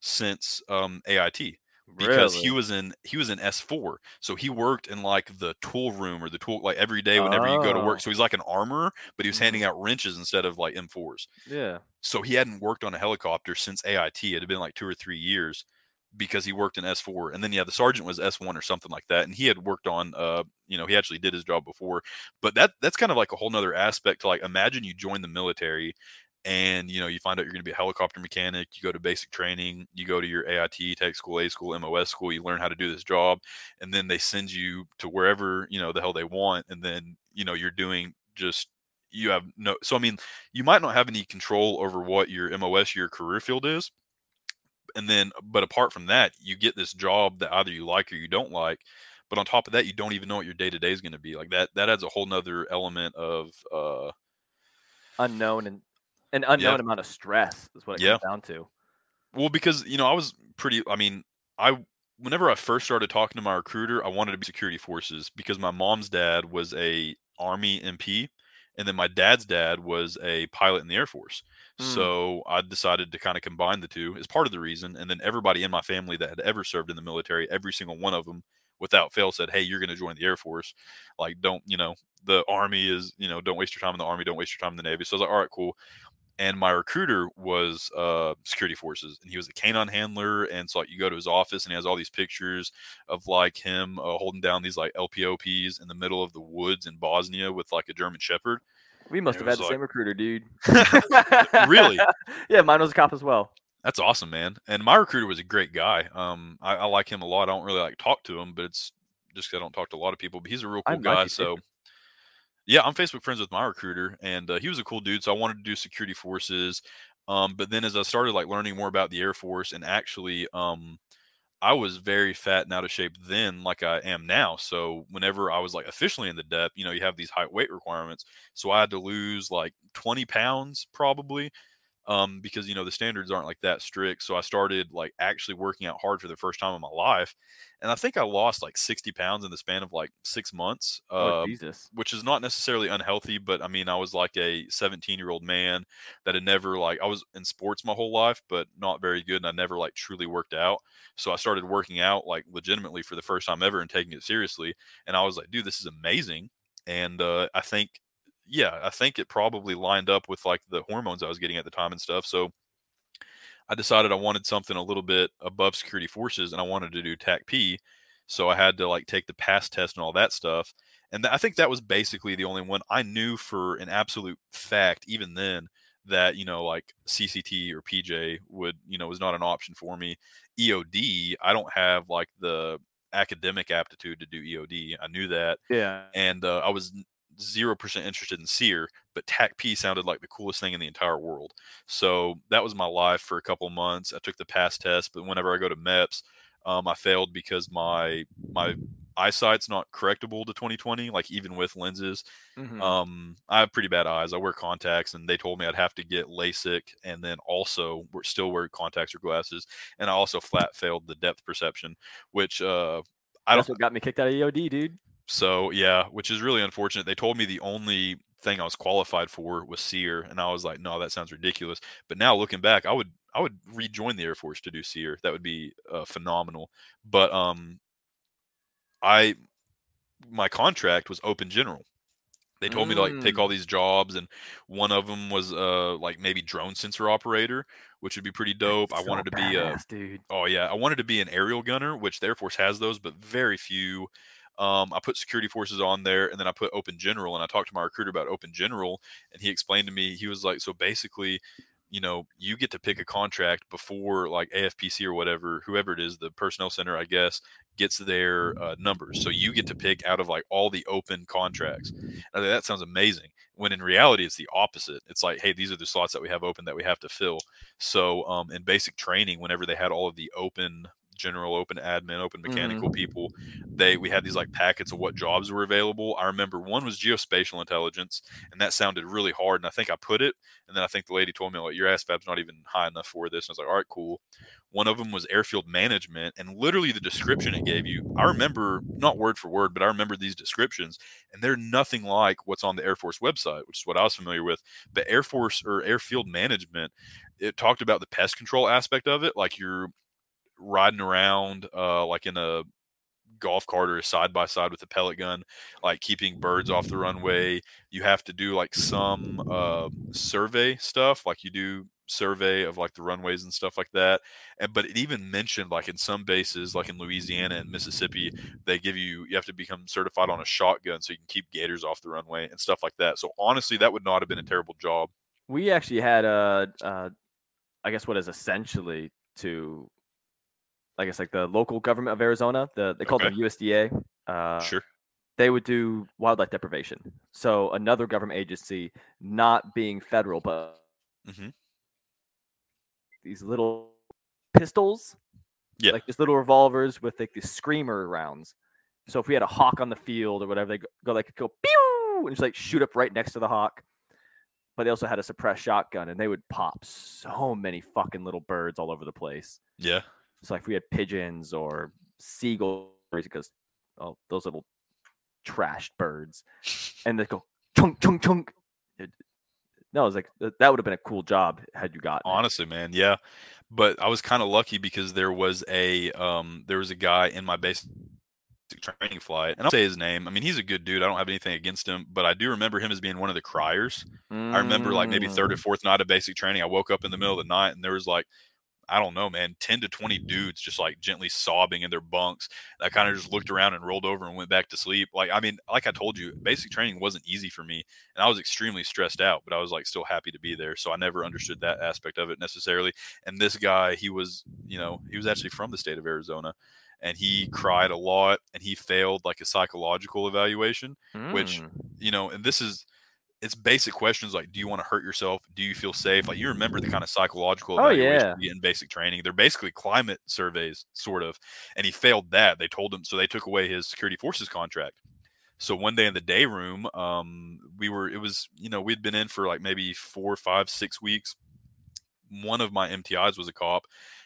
since um, A I T. Because really? he was in he was in S four, so he worked in like the tool room or the tool like every day whenever oh. you go to work. So he's like an armorer, but he was mm-hmm. handing out wrenches instead of like M fours. Yeah. So he hadn't worked on a helicopter since A I T. It had been like two or three years because he worked in S four, and then yeah, the sergeant was S one or something like that, and he had worked on uh you know he actually did his job before. But that that's kind of like a whole nother aspect to like imagine you join the military. And, you know, you find out you're going to be a helicopter mechanic. You go to basic training. You go to your A I T, tech school, A school, M O S school. You learn how to do this job. And then they send you to wherever, you know, the hell they want. And then, you know, you're doing just, you have no. So, I mean, you might not have any control over what your M O S, your career field is. And then, but apart from that, you get this job that either you like or you don't like. But on top of that, you don't even know what your day-to-day is going to be. Like that, that adds a whole nother element of. Uh, Unknown and. An unknown yeah. amount of stress is what it yeah. comes down to. Well, because, you know, I was pretty, I mean, I, whenever I first started talking to my recruiter, I wanted to be security forces because my mom's dad was a Army M P. And then my dad's dad was a pilot in the Air Force. Mm. So I decided to kind of combine the two as part of the reason. And then everybody in my family that had ever served in the military, every single one of them without fail said, hey, you're going to join the Air Force. Like, don't, you know, the Army is, you know, don't waste your time in the Army. Don't waste your time in the Navy. So I was like, all right, cool. And my recruiter was uh, security forces, and he was a canine handler. And so, like, you go to his office, and he has all these pictures of like him uh, holding down these like L P O Ps in the middle of the woods in Bosnia with like a German Shepherd. We must and have had the like... same recruiter, dude. Really? Yeah, mine was a cop as well. That's awesome, man. And my recruiter was a great guy. Um, I, I like him a lot. I don't really like talk to him, but it's just 'cause I don't talk to a lot of people. But he's a real cool I'm guy. So. Yeah, I'm Facebook friends with my recruiter, and uh, he was a cool dude. So I wanted to do security forces. Um, but then as I started like learning more about the Air Force, and actually um, I was very fat and out of shape then, like I am now. So whenever I was like officially in the dep, you know, you have these height weight requirements. So I had to lose like twenty pounds probably, um, because, you know, the standards aren't like that strict. So I started like actually working out hard for the first time in my life. And I think I lost like sixty pounds in the span of like six months, uh, oh, Jesus. Which is not necessarily unhealthy. But I mean, I was like a seventeen year old man that had never like, I was in sports my whole life, but not very good. And I never like truly worked out. So I started working out like legitimately for the first time ever and taking it seriously. And I was like, dude, this is amazing. And uh, I think, yeah, I think it probably lined up with like the hormones I was getting at the time and stuff. So I decided I wanted something a little bit above security forces, and I wanted to do T A C P. So I had to like take the pass test and all that stuff. And th- I think that was basically the only one I knew for an absolute fact, even then, that, you know, like C C T or P J would, you know, was not an option for me. E O D, I don't have like the academic aptitude to do E O D. I knew that. Yeah. And uh, I was zero percent interested in SEER, but T A C P sounded like the coolest thing in the entire world. So that was my life for a couple months. I took the pass test, but whenever I go to MEPS, um, I failed because my my eyesight's not correctable to twenty twenty, like even with lenses. Mm-hmm. Um, I have pretty bad eyes. I wear contacts, and they told me I'd have to get LASIK and then also we're still wear contacts or glasses. And I also flat failed the depth perception, which uh, I don't. That's what got me kicked out of E O D, dude. So, yeah, which is really unfortunate. They told me the only thing I was qualified for was SEER, and I was like, no, that sounds ridiculous. But now looking back, I would I would rejoin the Air Force to do SEER. That would be uh, phenomenal. But um, I my contract was open general. They told mm. me to like take all these jobs, and one of them was uh like maybe drone sensor operator, which would be pretty dope. That's I wanted so to badass, be a dude. Oh yeah, I wanted to be an aerial gunner, which the Air Force has those, but very few. Um, I put security forces on there, and then I put open general, and I talked to my recruiter about open general, and he explained to me, he was like, so basically, you know, you get to pick a contract before like A F P C or whatever, whoever it is, the personnel center, I guess, gets their uh, numbers. So you get to pick out of like all the open contracts. And I think that sounds amazing, when in reality, it's the opposite. It's like, hey, these are the slots that we have open that we have to fill. So um, in basic training, whenever they had all of the open general, open admin, open mechanical mm-hmm. people, they we had these like packets of what jobs were available. I remember one was geospatial intelligence, and that sounded really hard, and I think I put it, and then I think the lady told me, like, your ASVAB's not even high enough for this, and I was like, all right, cool. One of them was airfield management, and literally the description it gave you, I remember, not word for word, but I remember these descriptions, and they're nothing like what's on the Air Force website, which is what I was familiar with. But Air Force or airfield management, it talked about the pest control aspect of it, like you're riding around uh like in a golf cart or side by side with a pellet gun, like keeping birds off the runway. You have to do like some uh survey stuff, like you do survey of like the runways and stuff like that. And but it even mentioned like in some bases, like in Louisiana and Mississippi, they give you you have to become certified on a shotgun so you can keep gators off the runway and stuff like that. So honestly, that would not have been a terrible job. We actually had a uh I guess what is essentially to I guess like the local government of Arizona, the they called okay. them U S D A. Uh, sure. They would do wildlife deprivation. So another government agency, not being federal, but mm-hmm. these little pistols, yeah, like these little revolvers with like these screamer rounds. So if we had a hawk on the field or whatever, they go, go like go pew and just like shoot up right next to the hawk. But they also had a suppressed shotgun, and they would pop so many fucking little birds all over the place. Yeah. So if we had pigeons or seagulls, because oh, those little trashed birds, and they go chunk, chunk, chunk. It, no, it's like that would have been a cool job had you gotten. Honestly, it. man, yeah. But I was kind of lucky because there was a um, there was a guy in my basic training flight, and I'll say his name. I mean, he's a good dude. I don't have anything against him, but I do remember him as being one of the criers. Mm. I remember like maybe third or fourth night of basic training, I woke up in the middle of the night, and there was like. I don't know, man, ten to twenty dudes just like gently sobbing in their bunks. And I kind of just looked around and rolled over and went back to sleep. Like, I mean, like I told you, basic training wasn't easy for me and I was extremely stressed out, but I was like still happy to be there. So I never understood that aspect of it necessarily. And this guy, he was, you know, he was actually from the state of Arizona and he cried a lot and he failed like a psychological evaluation, mm. which, you know, and this is, it's basic questions like, do you want to hurt yourself? Do you feel safe? Like, you remember the kind of psychological evaluation oh, yeah. you get in basic training. They're basically climate surveys, sort of. And he failed that. They told him, so they took away his security forces contract. So one day in the day room, um, we were, it was, you know, we'd been in for like maybe four, five, six weeks. One of my M T Is was a cop.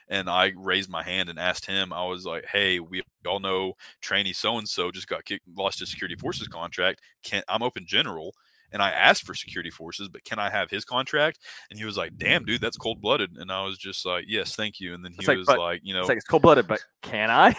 And I raised my hand and asked him, I was like, hey, we all know trainee so-and-so just got kicked, lost his security forces contract. Can't, I'm open general. And I asked for security forces, but can I have his contract? And he was like, damn, dude, that's cold-blooded. And I was just like, yes, thank you. And then he it's like, was but, like, you know. It's like, it's cold-blooded, but can I?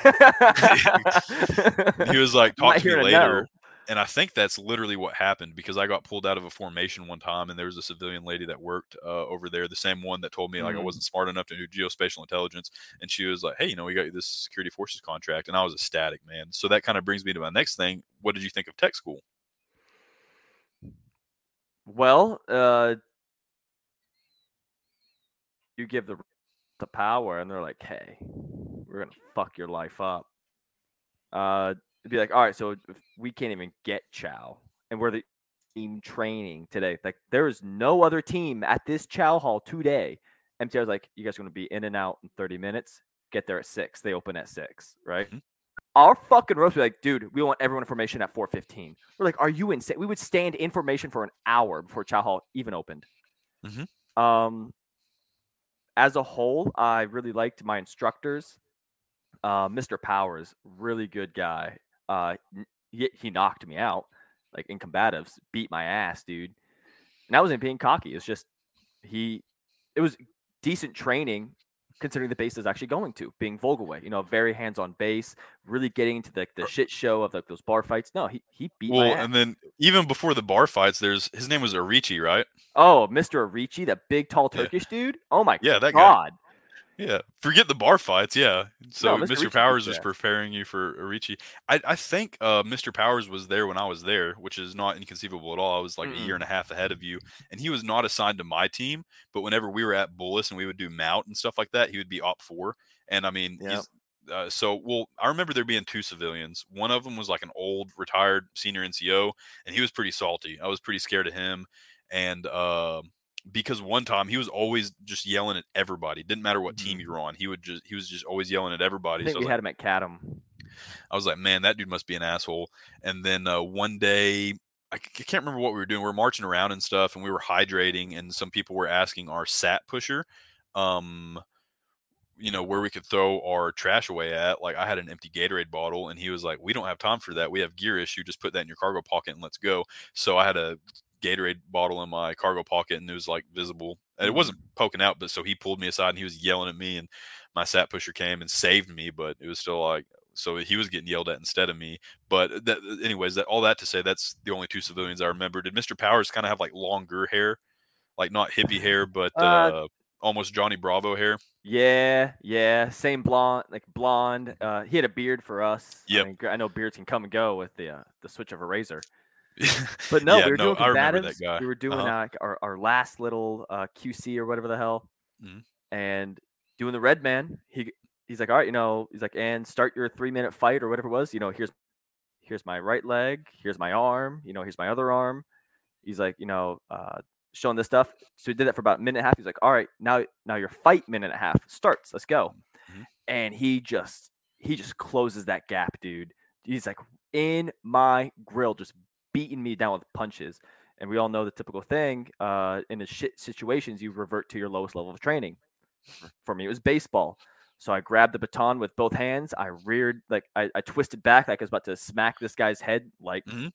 He was like, talk to me later. No. And I think that's literally what happened, because I got pulled out of a formation one time and there was a civilian lady that worked uh, over there, the same one that told me like mm-hmm. I wasn't smart enough to do geospatial intelligence. And she was like, hey, you know, we got this security forces contract. And I was ecstatic, man. So that kind of brings me to my next thing. What did you think of tech school? Well, uh, you give the the power, and they're like, "Hey, we're gonna fuck your life up." Uh, it'd be like, "All right, so if we can't even get Chow, and we're the team training today. Like, there is no other team at this Chow Hall today." M T R's like, "You guys are gonna be in and out in thirty minutes. Get there at six. They open at six, right?" Mm-hmm. Our fucking roast be like, dude, we want everyone in formation at four fifteen. We're like, are you insane? We would stand in formation for an hour before Chow Hall even opened. Mm-hmm. Um, as a whole, I really liked my instructors. Uh, Mister Powers, really good guy. Uh, he, he knocked me out, like in combatives, beat my ass, dude. And I wasn't being cocky. It's just he. It was decent training, considering the base is actually going to, being Vogelweh, you know, very hands-on base, really getting into the, the shit show of like those bar fights. No, he, he beat well, my ass. And then even before the bar fights, there's his name was Arici, right? Oh, Mister Arici, that big, tall Turkish yeah. dude. Oh, my yeah, that God. Guy. Yeah. Forget the bar fights. Yeah. So no, Mister Mister Powers was preparing you for Arici. I, I think uh, Mister Powers was there when I was there, which is not inconceivable at all. I was like mm-hmm. a year and a half ahead of you. And he was not assigned to my team. But whenever we were at Bullis and we would do mount and stuff like that, he would be op four. And I mean, yep. he's, uh, so, well, I remember there being two civilians. One of them was like an old retired senior N C O, and he was pretty salty. I was pretty scared of him. And, uh, because one time he was always just yelling at everybody. Didn't matter what team you were on. He would just he was just always yelling at everybody. I think so we I had like, him at Cadham. I was like, man, that dude must be an asshole. And then uh, one day, I can't remember what we were doing. We were marching around and stuff, and we were hydrating, and some people were asking our sat pusher, um, you know, where we could throw our trash away at. Like, I had an empty Gatorade bottle, and he was like, we don't have time for that. We have gear issue. Just put that in your cargo pocket and let's go. So I had a Gatorade bottle in my cargo pocket, and it was like visible. It wasn't poking out, but so he pulled me aside and he was yelling at me, and my sat pusher came and saved me, but it was still like, so he was getting yelled at instead of me. But that, anyways, that all that to say, that's the only two civilians I remember. Did Mister Powers kind of have like longer hair, like not hippie hair, but uh, uh almost Johnny Bravo hair? Yeah, yeah, same blonde, like blonde. Uh, he had a beard for us. Yeah, I mean, I know beards can come and go with the uh, the switch of a razor. But no, yeah, we were no, doing combatives. We were doing uh-huh. uh, our, our last little uh, Q C or whatever the hell, mm-hmm. and doing the red man. He he's like, all right, you know, he's like, and start your three minute fight or whatever it was. You know, here's here's my right leg, here's my arm, you know, here's my other arm. He's like, you know, uh, showing this stuff. So he did that for about a minute and a half. He's like, all right, now now your fight minute and a half starts. Let's go. Mm-hmm. And he just he just closes that gap, dude. He's like in my grill, just beating me down with punches. And we all know the typical thing, uh, in the shit situations, you revert to your lowest level of training. For me, it was baseball. So I grabbed the baton with both hands. I reared, like I, I twisted back, like I was about to smack this guy's head, like mm-hmm.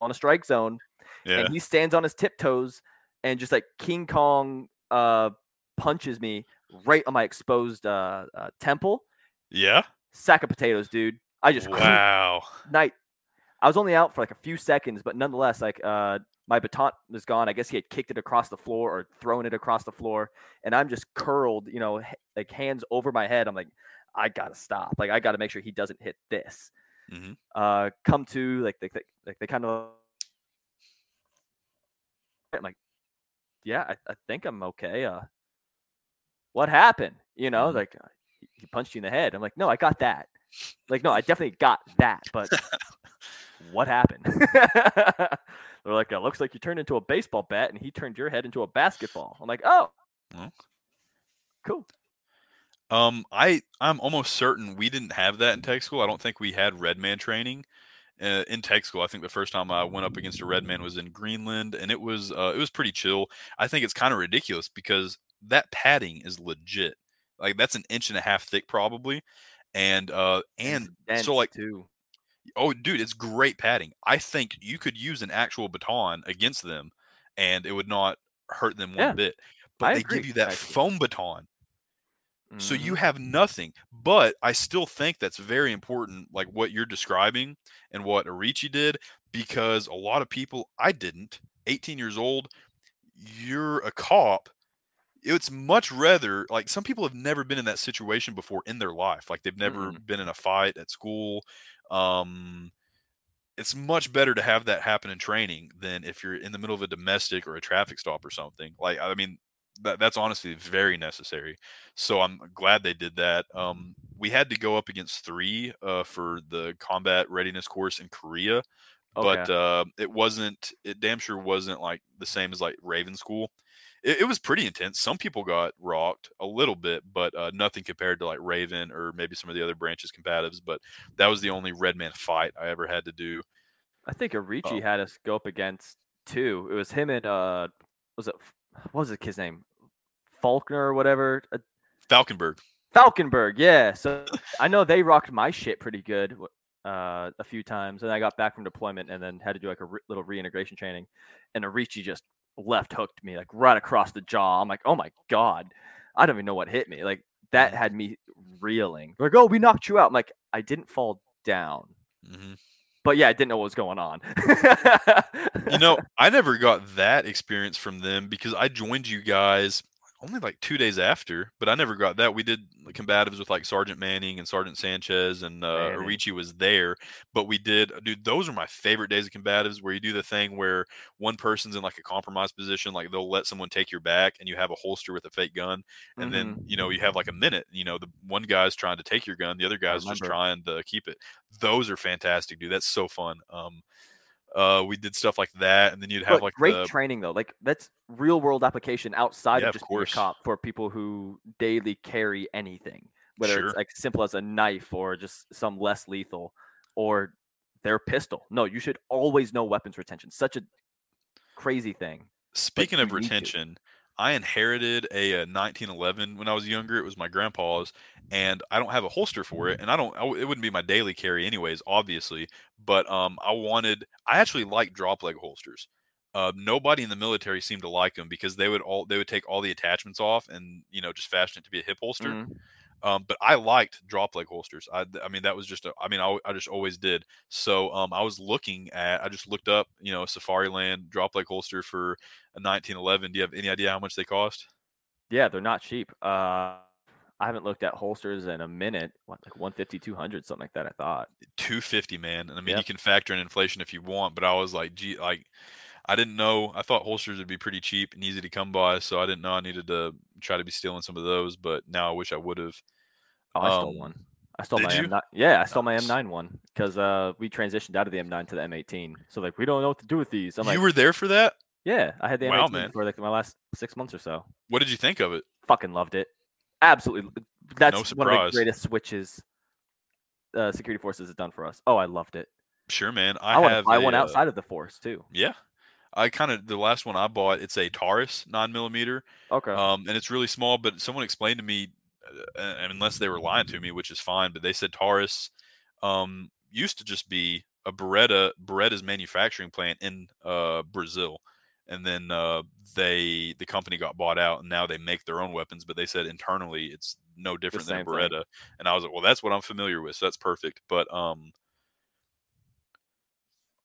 on a strike zone. Yeah. And he stands on his tiptoes and just like King Kong, uh, punches me right on my exposed, uh, uh temple. Yeah. Sack of potatoes, dude. I just, wow. Night. I was only out for like a few seconds, but nonetheless, like uh, my baton was gone. I guess he had kicked it across the floor or thrown it across the floor, and I'm just curled, you know, like hands over my head. I'm like, I gotta stop. Like I gotta make sure he doesn't hit this. Mm-hmm. Uh, come to like they, like they kind of. I'm like, yeah, I, I think I'm okay. Uh, what happened? You know, mm-hmm. like he punched you in the head. I'm like, no, I got that. Like, no, I definitely got that, but what happened? They're like, it looks like you turned into a baseball bat and he turned your head into a basketball. I'm like, oh, mm-hmm. cool. Um, I, I'm almost certain we didn't have that in tech school. I don't think we had red man training uh, in tech school. I think the first time I went up against a red man was in Greenland, and it was, uh, it was pretty chill. I think it's kind of ridiculous because that padding is legit. Like that's an inch and a half thick probably. And, uh, and so like, too. Oh dude, it's great padding. I think you could use an actual baton against them and it would not hurt them yeah, one bit, but I they agree. Give you that foam baton. So you have nothing, but I still think that's very important, like what you're describing and what Arichi did, because a lot of people, I didn't, eighteen years old, you're a cop. It's much rather, like some people have never been in that situation before in their life. Like they've never mm. been in a fight at school. Um, it's much better to have that happen in training than if you're in the middle of a domestic or a traffic stop or something. Like, I mean, That, that's honestly very necessary. So I'm glad they did that. Um, we had to go up against three uh, for the combat readiness course in Korea, okay. but uh, it wasn't, it damn sure wasn't like the same as like Raven School. It, it was pretty intense. Some people got rocked a little bit, but uh, nothing compared to like Raven or maybe some of the other branches combatives, but that was the only red man fight I ever had to do. I think Arichi um, had us go up against two. It was him and, uh, was it What was the kid's name? Faulkner or whatever. Falkenberg. Falkenberg, yeah. So I know they rocked my shit pretty good uh, a few times. And I got back from deployment and then had to do like a re- little reintegration training. And Arichi just left hooked me like right across the jaw. I'm like, oh my God. I don't even know what hit me. Like that had me reeling. Like, oh, we knocked you out. I'm like, I didn't fall down. Mm-hmm. But yeah, I didn't know what was going on. You know, I never got that experience from them because I joined you guys only like two days after, but I never got that. We did combatives with like Sergeant Manning and Sergeant Sanchez and uh, Arichi was there, but we did, dude, those are my favorite days of combatives where you do the thing where one person's in like a compromised position, like they'll let someone take your back and you have a holster with a fake gun. And mm-hmm. then, you know, you have like a minute, you know, the one guy's trying to take your gun. The other guy's just trying to keep it. Those are fantastic, dude. That's so fun. Um, Uh, we did stuff like that, and then you'd have but like great the... training though. Like that's real world application outside yeah, of just of being a cop for people who daily carry anything, whether sure. it's like simple as a knife or just some less lethal or their pistol. No, you should always know weapons retention. Such a crazy thing. Speaking of retention, I inherited a, a nineteen eleven when I was younger. It was my grandpa's, and I don't have a holster for it, and I don't. I, it wouldn't be my daily carry, anyways, obviously. But um, I wanted. I actually like drop leg holsters. Uh, nobody in the military seemed to like them because they would all they would take all the attachments off and you know just fashion it to be a hip holster. Mm-hmm. Um, but I liked drop leg holsters. I, I mean, that was just, a, I mean, I, I just always did. So, um, I was looking at, I just looked up, you know, Safariland drop leg holster for a nineteen eleven. Do you have any idea how much they cost? Yeah, they're not cheap. Uh, I haven't looked at holsters in a minute, what, like one fifty, two hundred, something like that. I thought two fifty, man. And I mean, yep. You can factor in inflation if you want, but I was like, gee, like, I didn't know. I thought holsters would be pretty cheap and easy to come by, so I didn't know I needed to try to be stealing some of those. But now I wish I would have. Oh, I um, stole one. I stole my M nine. Yeah, I stole my M nine one because uh, we transitioned out of the M nine to the M eighteen. So like, we don't know what to do with these. I'm you like, were there for that? Yeah, I had the M eighteen wow, for like my last six months or so. What did you think of it? Fucking loved it. Absolutely. That's no surprise. One of the greatest switches uh, security forces have done for us. Oh, I loved it. Sure, man. I, I want to buy a, one outside of the force too. Yeah. I kind of, the last one I bought, it's a Taurus nine millimeter. Okay. Um, and it's really small, but someone explained to me, uh, unless they were lying to me, which is fine, but they said Taurus um, used to just be a Beretta, Beretta's manufacturing plant in uh, Brazil. And then uh, they, the company got bought out and now they make their own weapons, but they said internally it's no different than a Beretta. Thing. And I was like, well, that's what I'm familiar with. So that's perfect. But um,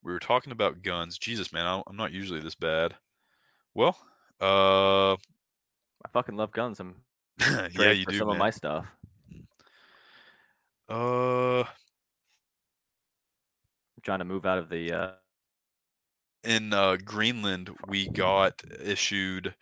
We were talking about guns. Jesus, man, I, I'm not usually this bad. Well, uh, I fucking love guns. I'm yeah, you for do some man. Of my stuff. Uh, I'm trying to move out of the. Uh... In uh, Greenland, we got issued.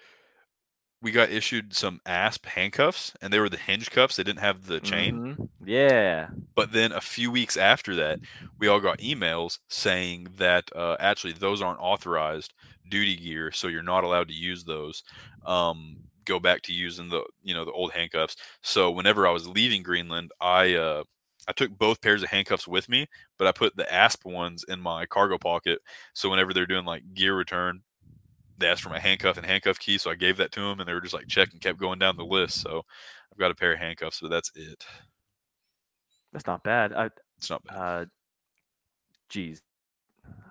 We got issued some A S P handcuffs, and they were the hinge cuffs. They didn't have the chain. Mm-hmm. Yeah. But then a few weeks after that, we all got emails saying that uh, actually those aren't authorized duty gear, so you're not allowed to use those. Um, go back to using the you know the old handcuffs. So whenever I was leaving Greenland, I uh, I took both pairs of handcuffs with me, but I put the A S P ones in my cargo pocket. So whenever they're doing like gear return, they asked for my handcuff and handcuff key, so I gave that to them, and they were just like, check, and kept going down the list. So I've got a pair of handcuffs, but that's it. That's not bad. I, it's not bad. Uh, geez,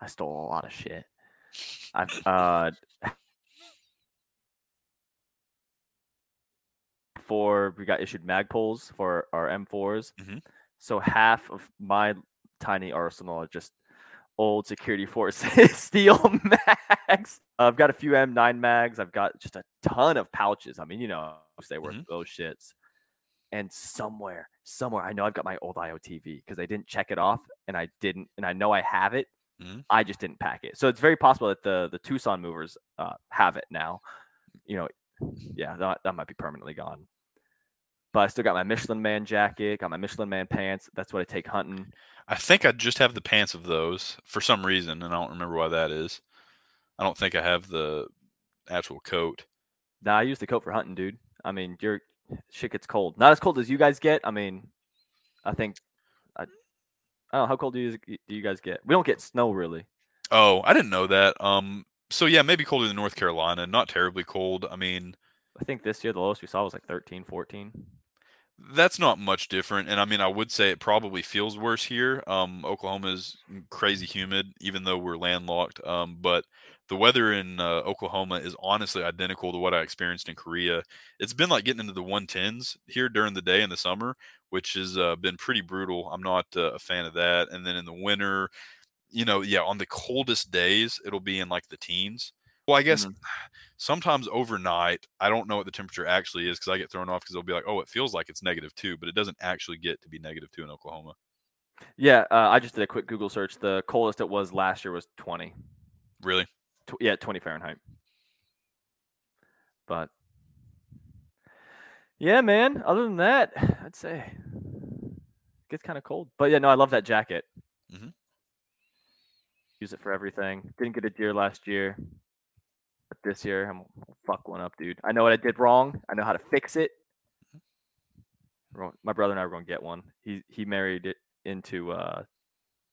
I stole a lot of shit. I've uh, before we got issued Magpoles for our M fours, mm-hmm. So half of my tiny arsenal are just old security forces steel mags. I've got a few M nine mags. I've got just a ton of pouches. I mean, you know, they were mm-hmm. those shits. And somewhere, somewhere, I know I've got my old I O T V because I didn't check it off, and I didn't, and I know I have it. Mm-hmm. I just didn't pack it. So it's very possible that the the Tucson movers uh, have it now. You know, yeah, that, that might be permanently gone. But I still got my Michelin Man jacket, got my Michelin Man pants. That's what I take hunting. I think I just have the pants of those for some reason, and I don't remember why that is. I don't think I have the actual coat. Nah, I use the coat for hunting, dude. I mean, your shit gets cold. Not as cold as you guys get. I mean, I think I, I don't know, how cold do you do you guys get? We don't get snow really. Oh, I didn't know that. Um, so yeah, maybe colder than North Carolina. Not terribly cold. I mean, I think this year the lowest we saw was like thirteen, fourteen. That's not much different, and I mean, I would say it probably feels worse here. Um, Oklahoma is crazy humid, even though we're landlocked. Um, but the weather in uh, Oklahoma is honestly identical to what I experienced in Korea. It's been like getting into the one tens here during the day in the summer, which has uh, been pretty brutal. I'm not uh, a fan of that. And then in the winter, you know, yeah, on the coldest days, it'll be in like the teens. Well, I guess mm-hmm. sometimes overnight, I don't know what the temperature actually is because I get thrown off because they'll be like, oh, it feels like it's negative two, but it doesn't actually get to be negative two in Oklahoma. Yeah, uh, I just did a quick Google search. The coldest it was last year was twenty. Really? T- yeah, twenty Fahrenheit. But, yeah, man, other than that, I'd say it gets kind of cold. But, yeah, no, I love that jacket. Mm-hmm. Use it for everything. Didn't get a deer last year. But this year, I'm gonna fuck one up, dude. I know what I did wrong. I know how to fix it. My brother and I were going to get one. He he married it into uh,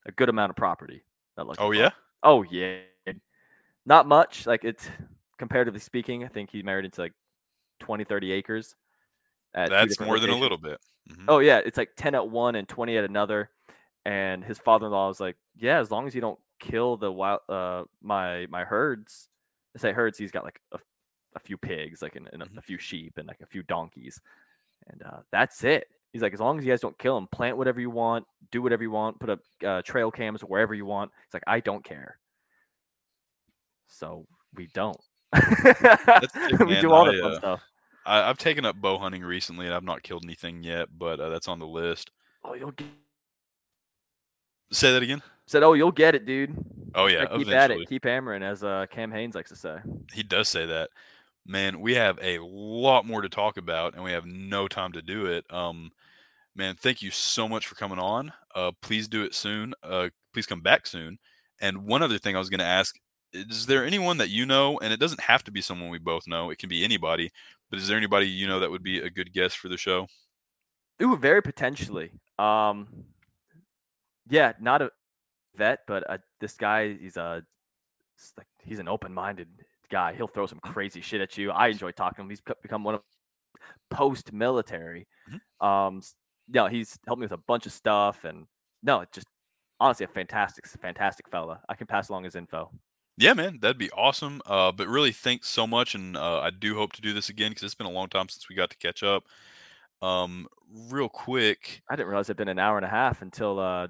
a good amount of property. That looked. Oh yeah. Up. Oh yeah. Not much. Like it's comparatively speaking, I think he married into like twenty, thirty acres. That's more than a little bit. Mm-hmm. Oh yeah, it's like ten at one and twenty at another. And his father-in-law was like, "Yeah, as long as you don't kill the wild uh, my my herds." I say herds, he's got like a, a few pigs, like and, and a, a few sheep and like a few donkeys. And uh, that's it. He's like, as long as you guys don't kill them, plant whatever you want, do whatever you want, put up uh, trail cams wherever you want. It's like, I don't care. So we don't. That's sick, we do all that I, fun uh, stuff. I, I've taken up bow hunting recently and I've not killed anything yet, but uh, that's on the list. Oh, you'll get... Say that again? Said, oh, you'll get it, dude. Oh, yeah. Keep eventually. At it. Keep hammering, as uh, Cam Haynes likes to say. He does say that. Man, we have a lot more to talk about, and we have no time to do it. Um, man, thank you so much for coming on. Uh, please do it soon. Uh, please come back soon. And one other thing I was going to ask, is there anyone that you know, and it doesn't have to be someone we both know. It can be anybody. But is there anybody you know that would be a good guest for the show? Ooh, very potentially. Um, yeah, not a... vet, but uh, this guy, he's a like he's an open-minded guy. He'll throw some crazy shit at you. I enjoy talking to him. He's become one of post-military. Mm-hmm. Um, no, he's helped me with a bunch of stuff, and no, it's just honestly a fantastic, fantastic fella. I can pass along his info. Yeah, man, that'd be awesome. Uh, but really, thanks so much, and uh, I do hope to do this again because it's been a long time since we got to catch up. Um, real quick, I didn't realize it'd been an hour and a half until uh.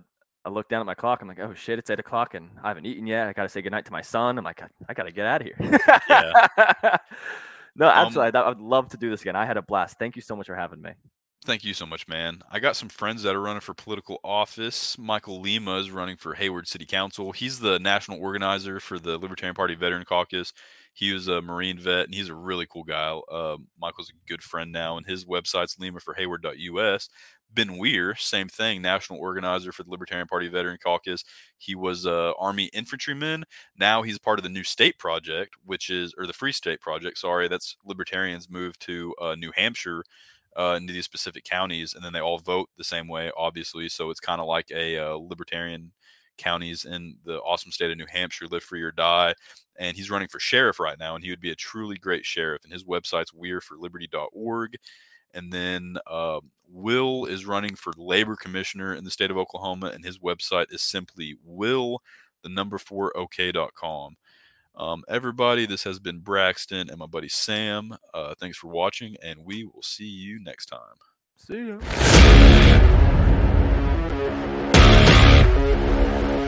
I look down at my clock. I'm like, oh shit, it's eight o'clock and I haven't eaten yet. I got to say goodnight to my son. I'm like, I, I got to get out of here. Yeah. No, absolutely. Um, I would love to do this again. I had a blast. Thank you so much for having me. Thank you so much, man. I got some friends that are running for political office. Michael Lima is running for Hayward City Council. He's the national organizer for the Libertarian Party Veteran Caucus. He was a Marine vet, and he's a really cool guy. Uh, Michael's a good friend now, and his website's lima for hayward dot u s. Ben Weir, same thing, national organizer for the Libertarian Party Veteran Caucus. He was an Army infantryman. Now he's part of the New State Project, which is, or the Free State Project, sorry. That's libertarians moved to uh, New Hampshire, uh, into these specific counties, and then they all vote the same way, obviously. So it's kind of like a uh, libertarian counties in the awesome state of New Hampshire, live free or die. And he's running for sheriff right now, and he would be a truly great sheriff. And his website's weir for liberty dot org. And then uh, Will is running for labor commissioner in the state of Oklahoma, and his website is simply will, the number four, okay dot com. Um, everybody, this has been Braxton and my buddy Sam. Uh, thanks for watching, and we will see you next time. See ya.